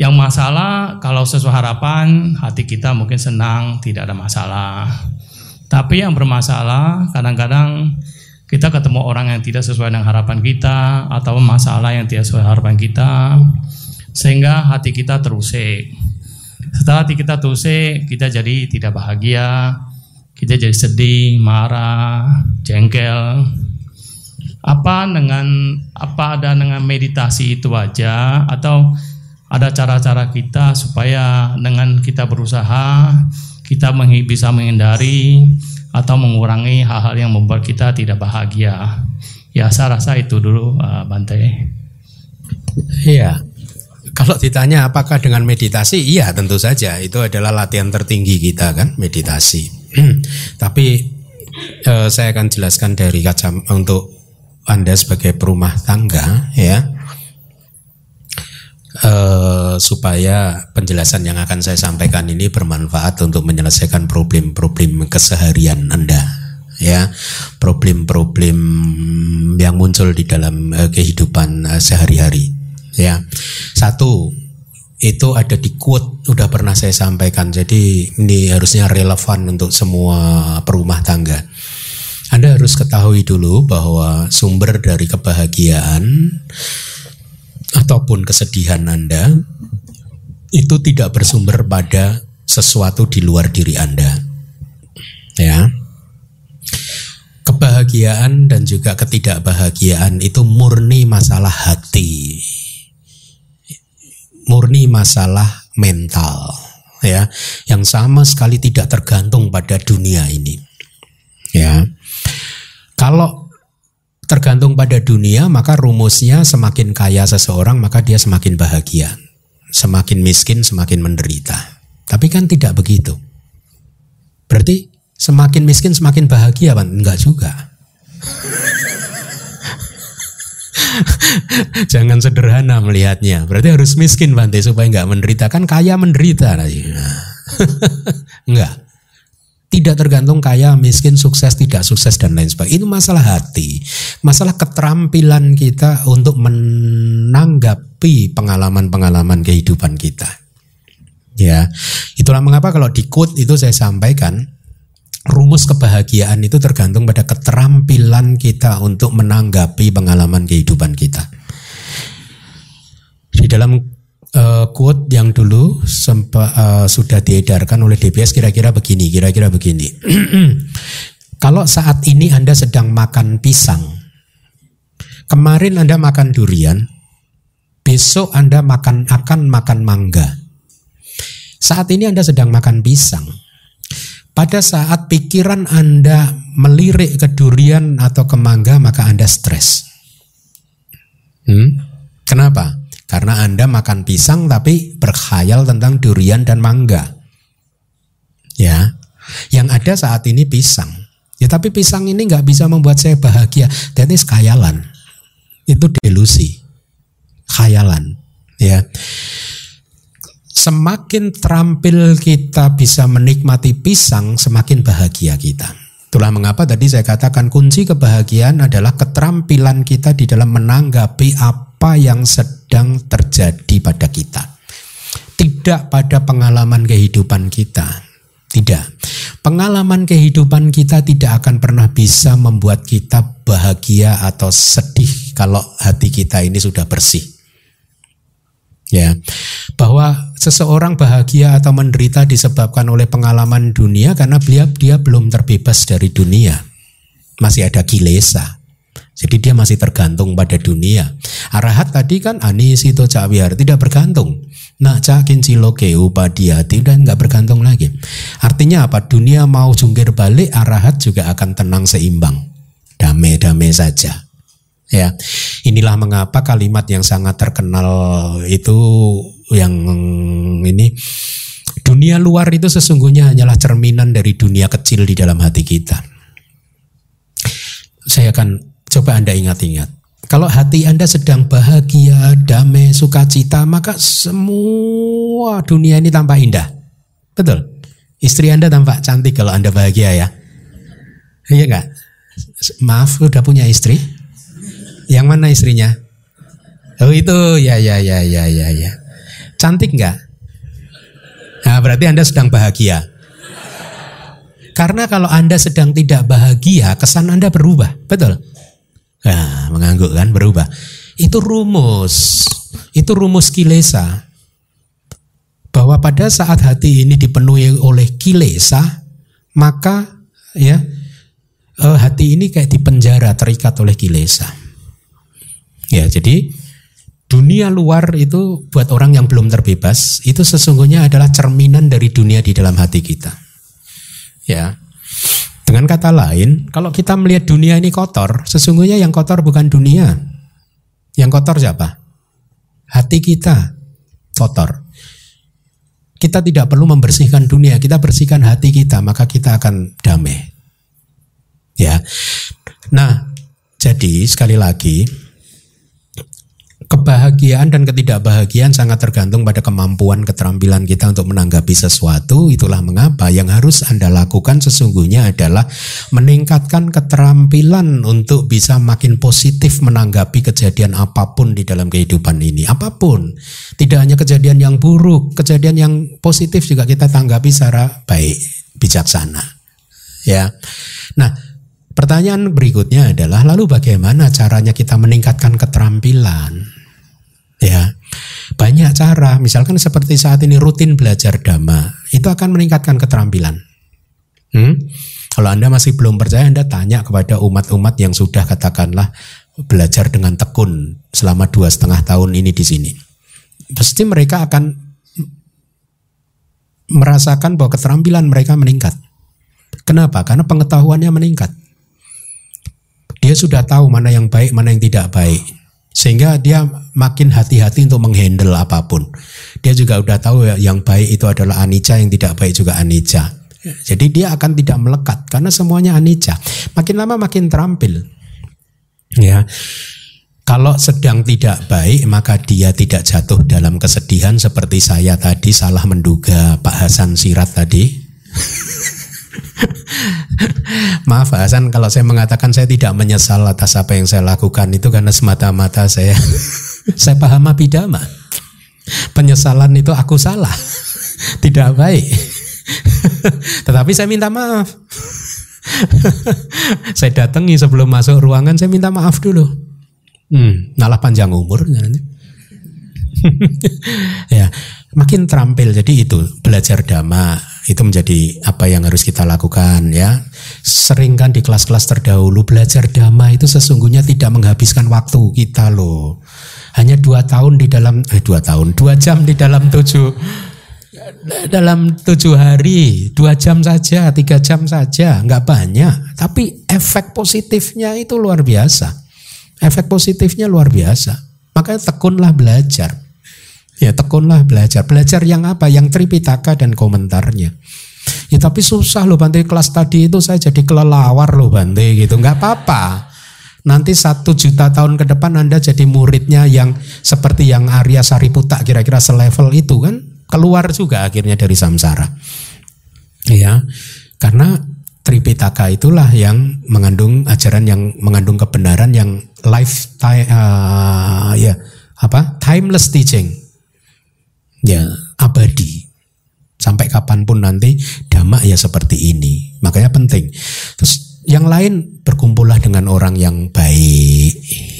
yang masalah kalau sesuai harapan, hati kita mungkin senang, tidak ada masalah. Tapi yang bermasalah, kadang-kadang kita ketemu orang yang tidak sesuai dengan harapan kita atau masalah yang tidak sesuai harapan kita, sehingga hati kita terusik. Setelah hati kita terusik, kita jadi tidak bahagia, kita jadi sedih, marah, jengkel. apa dengan apa ada dengan meditasi itu aja, atau ada cara-cara kita supaya dengan kita berusaha kita bisa menghindari atau mengurangi hal-hal yang membuat kita tidak bahagia? Ya, saya rasa itu dulu, uh, Bante. Iya. Kalau ditanya apakah dengan meditasi, iya tentu saja itu adalah latihan tertinggi kita kan, meditasi. Tapi eh, saya akan jelaskan dari kacamata untuk Anda sebagai perumah tangga ya, eh, supaya penjelasan yang akan saya sampaikan ini bermanfaat untuk menyelesaikan problem-problem keseharian Anda ya, problem-problem yang muncul di dalam eh, kehidupan eh, sehari-hari. Ya, satu itu ada di quote, udah pernah saya sampaikan, jadi ini harusnya relevan untuk semua perumah tangga. Anda harus ketahui dulu bahwa sumber dari kebahagiaan ataupun kesedihan Anda itu tidak bersumber pada sesuatu di luar diri Anda. Ya, kebahagiaan dan juga ketidakbahagiaan itu murni masalah hati, murni masalah mental ya, yang sama sekali tidak tergantung pada dunia ini ya. Kalau tergantung pada dunia, maka rumusnya semakin kaya seseorang maka dia semakin bahagia, semakin miskin semakin menderita. Tapi kan tidak begitu. Berarti semakin miskin semakin bahagia kan? Enggak juga. Jangan sederhana melihatnya. Berarti harus miskin Bante supaya enggak menderita. Kan kaya menderita. Enggak. Tidak tergantung kaya, miskin, sukses, tidak sukses dan lain sebagainya. Itu masalah hati. Masalah keterampilan kita untuk menanggapi pengalaman-pengalaman kehidupan kita. Ya. Itulah mengapa kalau di quote itu saya sampaikan, rumus kebahagiaan itu tergantung pada keterampilan kita untuk menanggapi pengalaman kehidupan kita. Di dalam uh, quote yang dulu sempat, uh, sudah diedarkan oleh D B S kira-kira begini, kira-kira begini. Kalau saat ini Anda sedang makan pisang, kemarin Anda makan durian, besok Anda makan akan makan mangga. Saat ini Anda sedang makan pisang. Pada saat pikiran Anda melirik ke durian atau ke mangga, maka Anda stres. Hmm? Kenapa? Karena Anda makan pisang tapi berkhayal tentang durian dan mangga. Ya, yang ada saat ini pisang. Ya, tapi pisang ini nggak bisa membuat saya bahagia. That is khayalan. Itu delusi, khayalan. Ya. Semakin terampil kita bisa menikmati pisang, semakin bahagia kita. Itulah mengapa tadi saya katakan kunci kebahagiaan adalah keterampilan kita di dalam menanggapi apa yang sedang terjadi pada kita. Tidak pada pengalaman kehidupan kita. Tidak. Pengalaman kehidupan kita tidak akan pernah bisa membuat kita bahagia atau sedih kalau hati kita ini sudah bersih. Ya, bahwa seseorang bahagia atau menderita disebabkan oleh pengalaman dunia karena dia, dia belum terbebas dari dunia. Masih ada kilesa. Jadi dia masih tergantung pada dunia. Arahat tadi kan anisito cawihar, tidak bergantung. Nah, cakin ciloke upadiyati dan enggak bergantung lagi. Artinya apa? Dunia mau jungkir balik, arahat juga akan tenang seimbang. Damai-damai saja. Ya, inilah mengapa kalimat yang sangat terkenal itu yang ini, dunia luar itu sesungguhnya hanyalah cerminan dari dunia kecil di dalam hati kita. Saya akan coba Anda ingat-ingat. Kalau hati Anda sedang bahagia, damai, sukacita, maka semua dunia ini tampak indah. Betul? Istri Anda tampak cantik kalau Anda bahagia ya. Iya enggak? Maaf, udah punya istri? Yang mana istrinya? Oh itu, ya ya ya ya ya ya. Cantik nggak? Nah, berarti Anda sedang bahagia. Karena kalau Anda sedang tidak bahagia, kesan Anda berubah, betul? Nah, mengangguk kan, berubah. Itu rumus, itu rumus kilesa. Bahwa pada saat hati ini dipenuhi oleh kilesa, maka ya hati ini kayak dipenjara. berdarah terikat oleh kilesa. Ya, jadi dunia luar itu buat orang yang belum terbebas itu sesungguhnya adalah cerminan dari dunia di dalam hati kita. Ya. Dengan kata lain, kalau kita melihat dunia ini kotor, sesungguhnya yang kotor bukan dunia. Yang kotor siapa? Hati kita kotor. Kita tidak perlu membersihkan dunia, kita bersihkan hati kita, maka kita akan damai. Ya. Nah, jadi sekali lagi, kebahagiaan dan ketidakbahagiaan sangat tergantung pada kemampuan, keterampilan kita untuk menanggapi sesuatu. Itulah mengapa yang harus Anda lakukan sesungguhnya adalah meningkatkan keterampilan untuk bisa makin positif menanggapi kejadian apapun di dalam kehidupan ini. Apapun, tidak hanya kejadian yang buruk, kejadian yang positif juga kita tanggapi secara baik, bijaksana. Ya. Nah, pertanyaan berikutnya adalah, lalu bagaimana caranya kita meningkatkan keterampilan? Ya, banyak cara. Misalkan seperti saat ini rutin belajar Dhamma, itu akan meningkatkan keterampilan. Hmm? Kalau Anda masih belum percaya, Anda tanya kepada umat-umat yang sudah katakanlah belajar dengan tekun selama dua setengah tahun ini di sini. Pasti mereka akan merasakan bahwa keterampilan mereka meningkat. Kenapa? Karena pengetahuannya meningkat. Dia sudah tahu mana yang baik, mana yang tidak baik. Sehingga dia makin hati-hati untuk menghandle apapun. Dia juga sudah tahu yang baik itu adalah anicca, yang tidak baik juga anicca. Jadi dia akan tidak melekat karena semuanya anicca. Makin lama makin terampil. Ya. Kalau sedang tidak baik, maka dia tidak jatuh dalam kesedihan seperti saya tadi salah menduga Pak Hasan Sirait tadi. Maaf Pak Hasan, kalau saya mengatakan saya tidak menyesal atas apa yang saya lakukan itu karena semata-mata saya saya paham Abhidhamma. Penyesalan itu aku salah, tidak baik. Tetapi saya minta maaf. Saya datangi sebelum masuk ruangan, saya minta maaf dulu. Hmm, malah panjang umur. Ya, makin terampil. Jadi itu belajar Dhamma. Itu menjadi apa yang harus kita lakukan, ya. Seringkan di kelas-kelas terdahulu belajar Dhamma itu sesungguhnya tidak menghabiskan waktu kita loh. Hanya dua tahun di dalam eh dua tahun dua jam di dalam tujuh dalam tujuh hari dua jam saja tiga jam saja nggak banyak, tapi efek positifnya itu luar biasa. Efek positifnya luar biasa. Makanya tekunlah belajar. Ya, tekunlah belajar. Belajar yang apa? Yang Tipiṭaka dan komentarnya. Ya, tapi susah loh Bante, kelas tadi itu saya jadi kelelawar loh Bante gitu. Enggak apa-apa. Nanti satu juta tahun ke depan Anda jadi muridnya yang seperti yang Arya Sariputa, kira-kira selevel itu kan. Keluar juga akhirnya dari samsara. Ya. Karena Tipiṭaka itulah yang mengandung ajaran yang mengandung kebenaran yang lifetime uh, ya, apa? timeless teaching. Ya, abadi. Sampai kapanpun nanti Dhamma ya seperti ini. Makanya penting. Terus yang lain, berkumpullah dengan orang yang baik.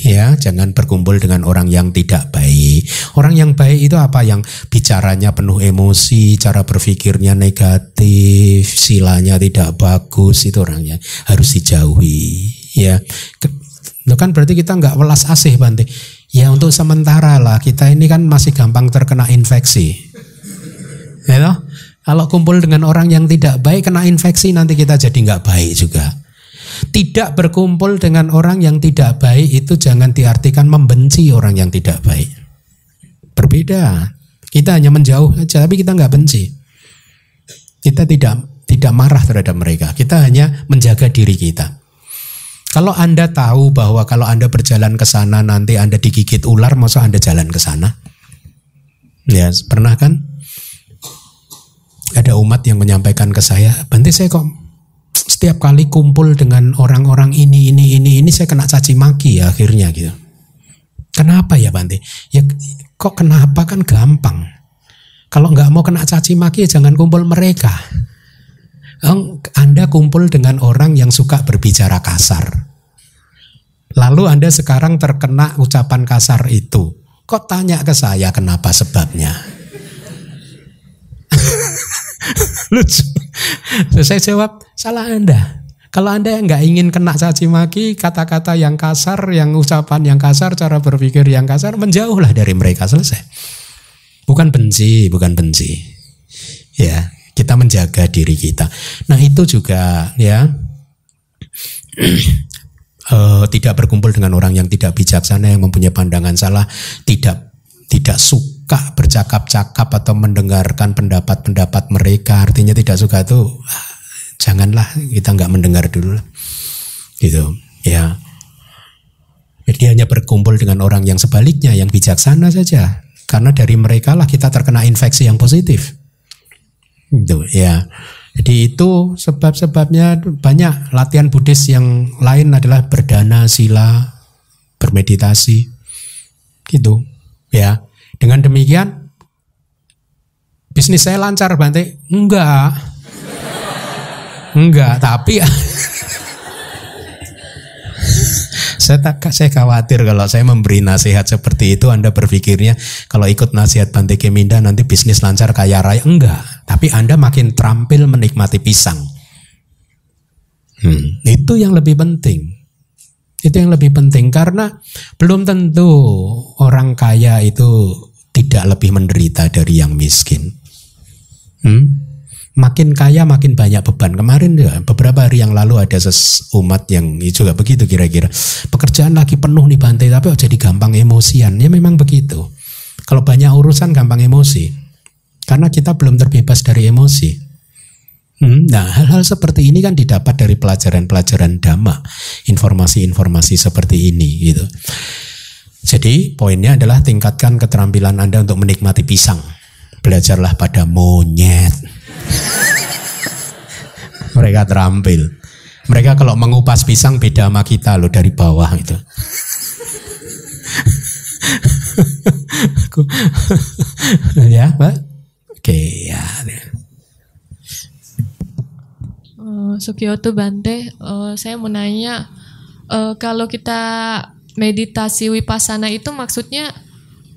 Ya, jangan berkumpul dengan orang yang tidak baik. Orang yang baik itu apa? Yang bicaranya penuh emosi, cara berpikirnya negatif, silanya tidak bagus, itu orangnya harus dijauhi. Ya. Itu kan berarti kita nggak welas asih, Bante. Ya, untuk sementara lah, kita ini kan masih gampang terkena infeksi. You know? Kalau kumpul dengan orang yang tidak baik, kena infeksi, nanti kita jadi nggak baik juga. Tidak berkumpul dengan orang yang tidak baik itu jangan diartikan membenci orang yang tidak baik. Berbeda. Kita hanya menjauh aja, tapi kita nggak benci. Kita tidak tidak marah terhadap mereka. Kita hanya menjaga diri kita. Kalau Anda tahu bahwa kalau Anda berjalan ke sana nanti Anda digigit ular, masa Anda jalan ke sana? Ya, pernah kan? Ada umat yang menyampaikan ke saya, "Bante, saya kok setiap kali kumpul dengan orang-orang ini, ini, ini, ini saya kena caci maki ya akhirnya gitu." Kenapa ya, Bante? Ya kok kenapa kan gampang. Kalau nggak mau kena caci maki ya jangan kumpul mereka. Anda kumpul dengan orang yang suka berbicara kasar. Lalu Anda sekarang terkena ucapan kasar itu. Kok tanya ke saya kenapa sebabnya? Lucu. Saya jawab, salah Anda. Kalau Anda nggak ingin kena caci maki, kata-kata yang kasar, yang ucapan yang kasar, cara berpikir yang kasar, menjauhlah dari mereka, selesai. Bukan benci, bukan benci. Ya, kita menjaga diri kita. Nah, itu juga ya uh, tidak berkumpul dengan orang yang tidak bijaksana, yang mempunyai pandangan salah, tidak tidak suka bercakap-cakap atau mendengarkan pendapat-pendapat mereka. Artinya tidak suka itu janganlah, kita nggak mendengar dulu lah. Gitu ya. Jadi hanya berkumpul dengan orang yang sebaliknya, yang bijaksana saja, karena dari mereka lah kita terkena infeksi yang positif. Gitu ya. Jadi itu sebab-sebabnya. Banyak latihan Buddhis yang lain adalah berdana, sila, bermeditasi. Gitu ya. Dengan demikian bisnis saya lancar, Bante? Enggak. Enggak, tapi saya tak saya khawatir kalau saya memberi nasihat seperti itu, Anda berpikirnya kalau ikut nasihat Bante Keminda nanti bisnis lancar kaya raya. Enggak, tapi Anda makin terampil menikmati pisang. Hmm, itu yang lebih penting. Itu yang lebih penting, karena belum tentu orang kaya itu tidak lebih menderita dari yang miskin. Hmm? Makin kaya makin banyak beban. Kemarin ya, beberapa hari yang lalu ada umat yang juga begitu kira-kira. Pekerjaan lagi penuh nih Bante, tapi oh jadi gampang emosian. Ya memang begitu. Kalau banyak urusan gampang emosi. Karena kita belum terbebas dari emosi. Hmm, nah hal-hal seperti ini kan didapat dari pelajaran-pelajaran Dhamma. Informasi-informasi seperti ini gitu. Jadi poinnya adalah tingkatkan keterampilan Anda untuk menikmati pisang. Belajarlah pada monyet. Mereka terampil. Mereka kalau mengupas pisang beda sama kita loh, dari bawah itu. Ya, Pak. Oke, ya. Uh, Sukiyoto Bante, uh, saya mau nanya, uh, kalau kita meditasi wipasana itu maksudnya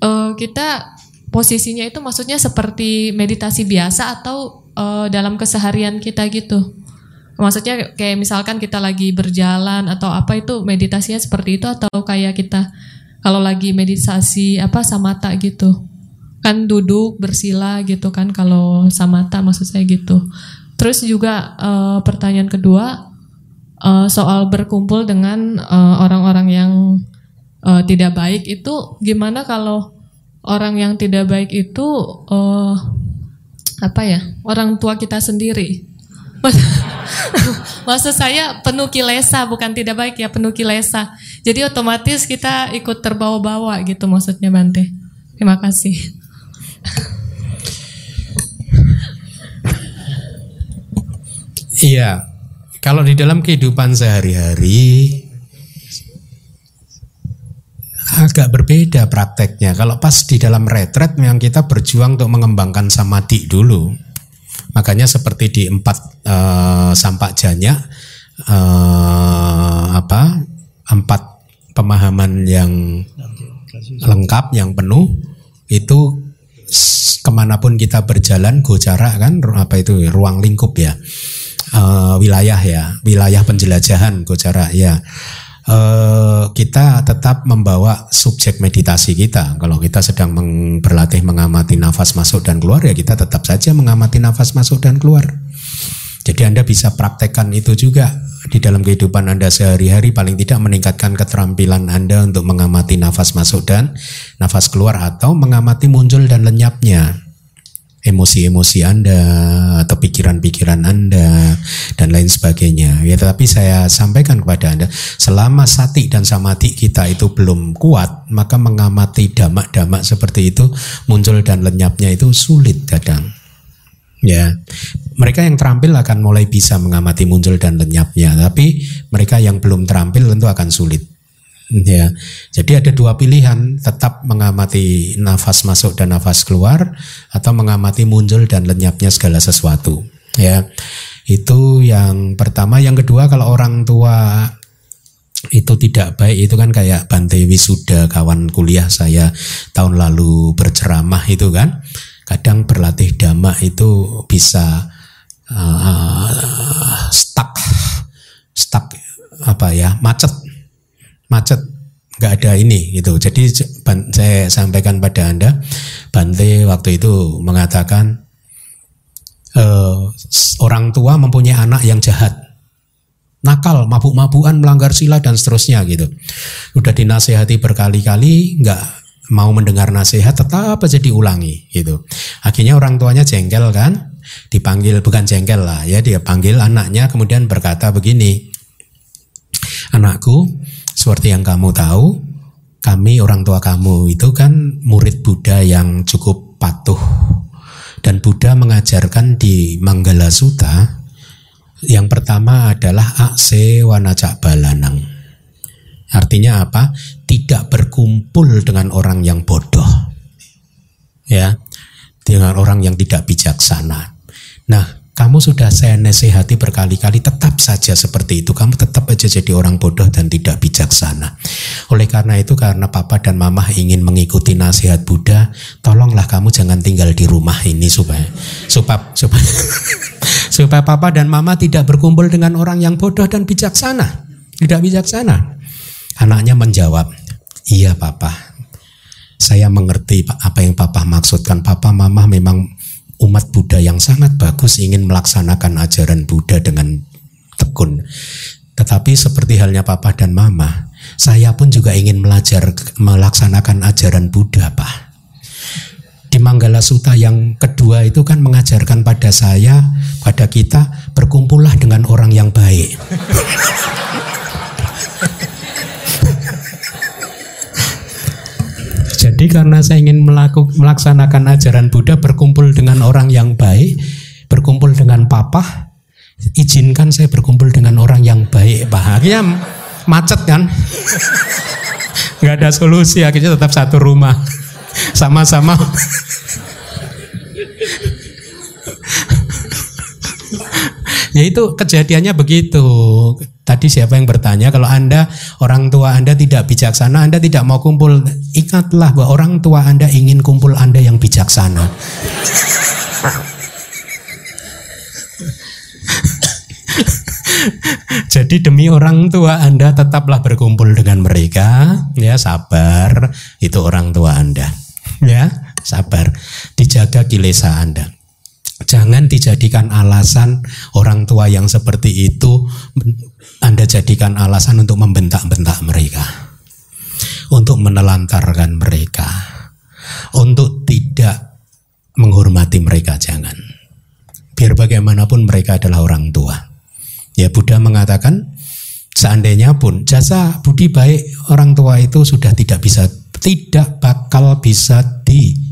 uh, kita posisinya itu maksudnya seperti meditasi biasa atau Uh, dalam keseharian kita gitu? Maksudnya kayak misalkan kita lagi berjalan atau apa, itu meditasinya seperti itu, atau kayak kita kalau lagi meditasi apa samatha gitu kan, duduk bersila gitu kan, kalau samatha maksud saya gitu. Terus juga uh, pertanyaan kedua uh, soal berkumpul dengan uh, orang-orang yang uh, tidak baik itu gimana? Kalau orang yang tidak baik itu uh, apa ya, orang tua kita sendiri. Maksud saya penuh kilesa, bukan tidak baik ya, penuh kilesa. Jadi otomatis kita ikut terbawa-bawa gitu maksudnya, Bante. Terima kasih. Iya, kalau di dalam kehidupan sehari-hari agak berbeda prakteknya. Kalau pas di dalam retret memang kita berjuang untuk mengembangkan samadhi dulu. Makanya seperti di empat e, sampak janya, e, apa empat pemahaman yang lengkap, yang penuh itu, kemanapun kita berjalan gocara kan, apa itu ruang lingkup ya, e, wilayah ya, wilayah penjelajahan gocara ya. Uh, kita tetap membawa subjek meditasi kita. Kalau kita sedang meng- berlatih mengamati nafas masuk dan keluar, ya kita tetap saja mengamati nafas masuk dan keluar. Jadi Anda bisa praktekkan itu juga di dalam kehidupan Anda sehari-hari, paling tidak meningkatkan keterampilan Anda untuk mengamati nafas masuk dan nafas keluar, atau mengamati muncul dan lenyapnya emosi-emosi Anda atau pikiran-pikiran Anda dan lain sebagainya. Ya, tetapi saya sampaikan kepada Anda, selama sati dan samadhi kita itu belum kuat, maka mengamati damak-damak seperti itu, muncul dan lenyapnya itu sulit kadang. Ya, mereka yang terampil akan mulai bisa mengamati muncul dan lenyapnya, tapi mereka yang belum terampil tentu akan sulit. Ya, jadi ada dua pilihan, tetap mengamati nafas masuk dan nafas keluar, atau mengamati muncul dan lenyapnya segala sesuatu. Ya, itu yang pertama. Yang kedua, kalau orang tua itu tidak baik, itu kan kayak Bante Wisuda, kawan kuliah saya tahun lalu berceramah itu kan, kadang berlatih dhamma itu bisa uh, stuck stuck apa ya macet macet nggak ada ini gitu. Jadi saya sampaikan pada Anda, Bante waktu itu mengatakan e, orang tua mempunyai anak yang jahat, nakal, mabuk-mabukan, melanggar sila dan seterusnya gitu. Udah dinasehati berkali-kali nggak mau mendengar nasihat, tetap aja diulangi gitu. Akhirnya orang tuanya jengkel kan, dipanggil, bukan jengkel lah ya, dia panggil anaknya kemudian berkata begini, anakku, seperti yang kamu tahu, kami orang tua kamu itu kan murid Buddha yang cukup patuh. Dan Buddha mengajarkan di Manggala Sutta, yang pertama adalah akse wanacak balanang. Artinya apa? Tidak berkumpul dengan orang yang bodoh. Ya, dengan orang yang tidak bijaksana. Nah, kamu sudah saya nasihati berkali-kali, tetap saja seperti itu. Kamu tetap aja jadi orang bodoh dan tidak bijaksana. Oleh karena itu, karena papa dan mama ingin mengikuti nasihat Buddha, tolonglah kamu jangan tinggal di rumah ini supaya supaya supaya, supaya papa dan mama tidak berkumpul dengan orang yang bodoh dan bijaksana. Tidak bijaksana. Anaknya menjawab, "Iya, papa. Saya mengerti apa yang papa maksudkan. Papa, mama memang umat Buddha yang sangat bagus, ingin melaksanakan ajaran Buddha dengan tekun. Tetapi seperti halnya papa dan mama, saya pun juga ingin belajar melaksanakan ajaran Buddha, Pak. Di Manggala Sutta yang kedua itu kan mengajarkan pada saya, pada kita, berkumpullah dengan orang yang baik." Jadi karena saya ingin melaku, melaksanakan ajaran Buddha, berkumpul dengan orang yang baik, berkumpul dengan papa, izinkan saya berkumpul dengan orang yang baik, Pak. Akhirnya macet kan, nggak ada solusi, akhirnya tetap satu rumah, sama-sama, ya itu kejadiannya begitu. Tadi siapa yang bertanya, kalau Anda, orang tua Anda tidak bijaksana, Anda tidak mau kumpul, ingatlah bahwa orang tua Anda ingin kumpul Anda yang bijaksana. Jadi demi orang tua Anda, tetaplah berkumpul dengan mereka, ya sabar, itu orang tua Anda, ya sabar, dijaga kilesa Anda. Jangan dijadikan alasan orang tua yang seperti itu, Anda jadikan alasan untuk membentak-bentak mereka, untuk menelantarkan mereka, untuk tidak menghormati mereka, jangan. Biar bagaimanapun mereka adalah orang tua. Ya, Buddha mengatakan seandainya pun jasa budi baik orang tua itu sudah tidak bisa, tidak bakal bisa di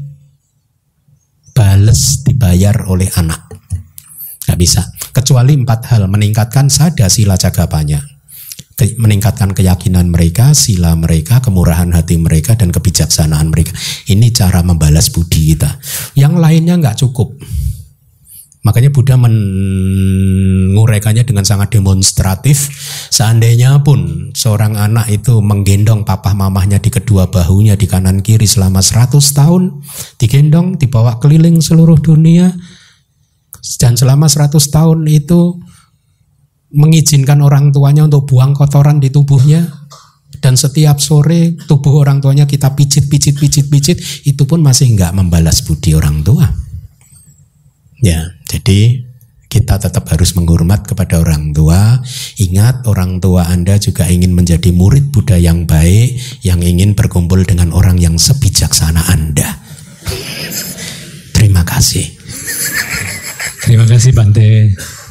bales dibayar oleh anak, nggak bisa, kecuali empat hal: meningkatkan sada sila cagapanya, Ke, meningkatkan keyakinan mereka, sila mereka, kemurahan hati mereka, dan kebijaksanaan mereka. Ini cara membalas budi kita. Yang lainnya nggak cukup. Makanya Buddha menguraikannya dengan sangat demonstratif. Seandainya pun seorang anak itu menggendong papa mamahnya di kedua bahunya, di kanan kiri selama seratus tahun, digendong, dibawa keliling seluruh dunia, dan selama seratus tahun itu mengizinkan orang tuanya untuk buang kotoran di tubuhnya, dan setiap sore tubuh orang tuanya kita pijit, pijit, pijit, pijit, itu pun masih enggak membalas budi orang tua. Ya, jadi kita tetap harus menghormat kepada orang tua. Ingat, orang tua Anda juga ingin menjadi murid Buddha yang baik, yang ingin berkumpul dengan orang yang sebijaksana Anda. Terima kasih. Terima kasih, Bante.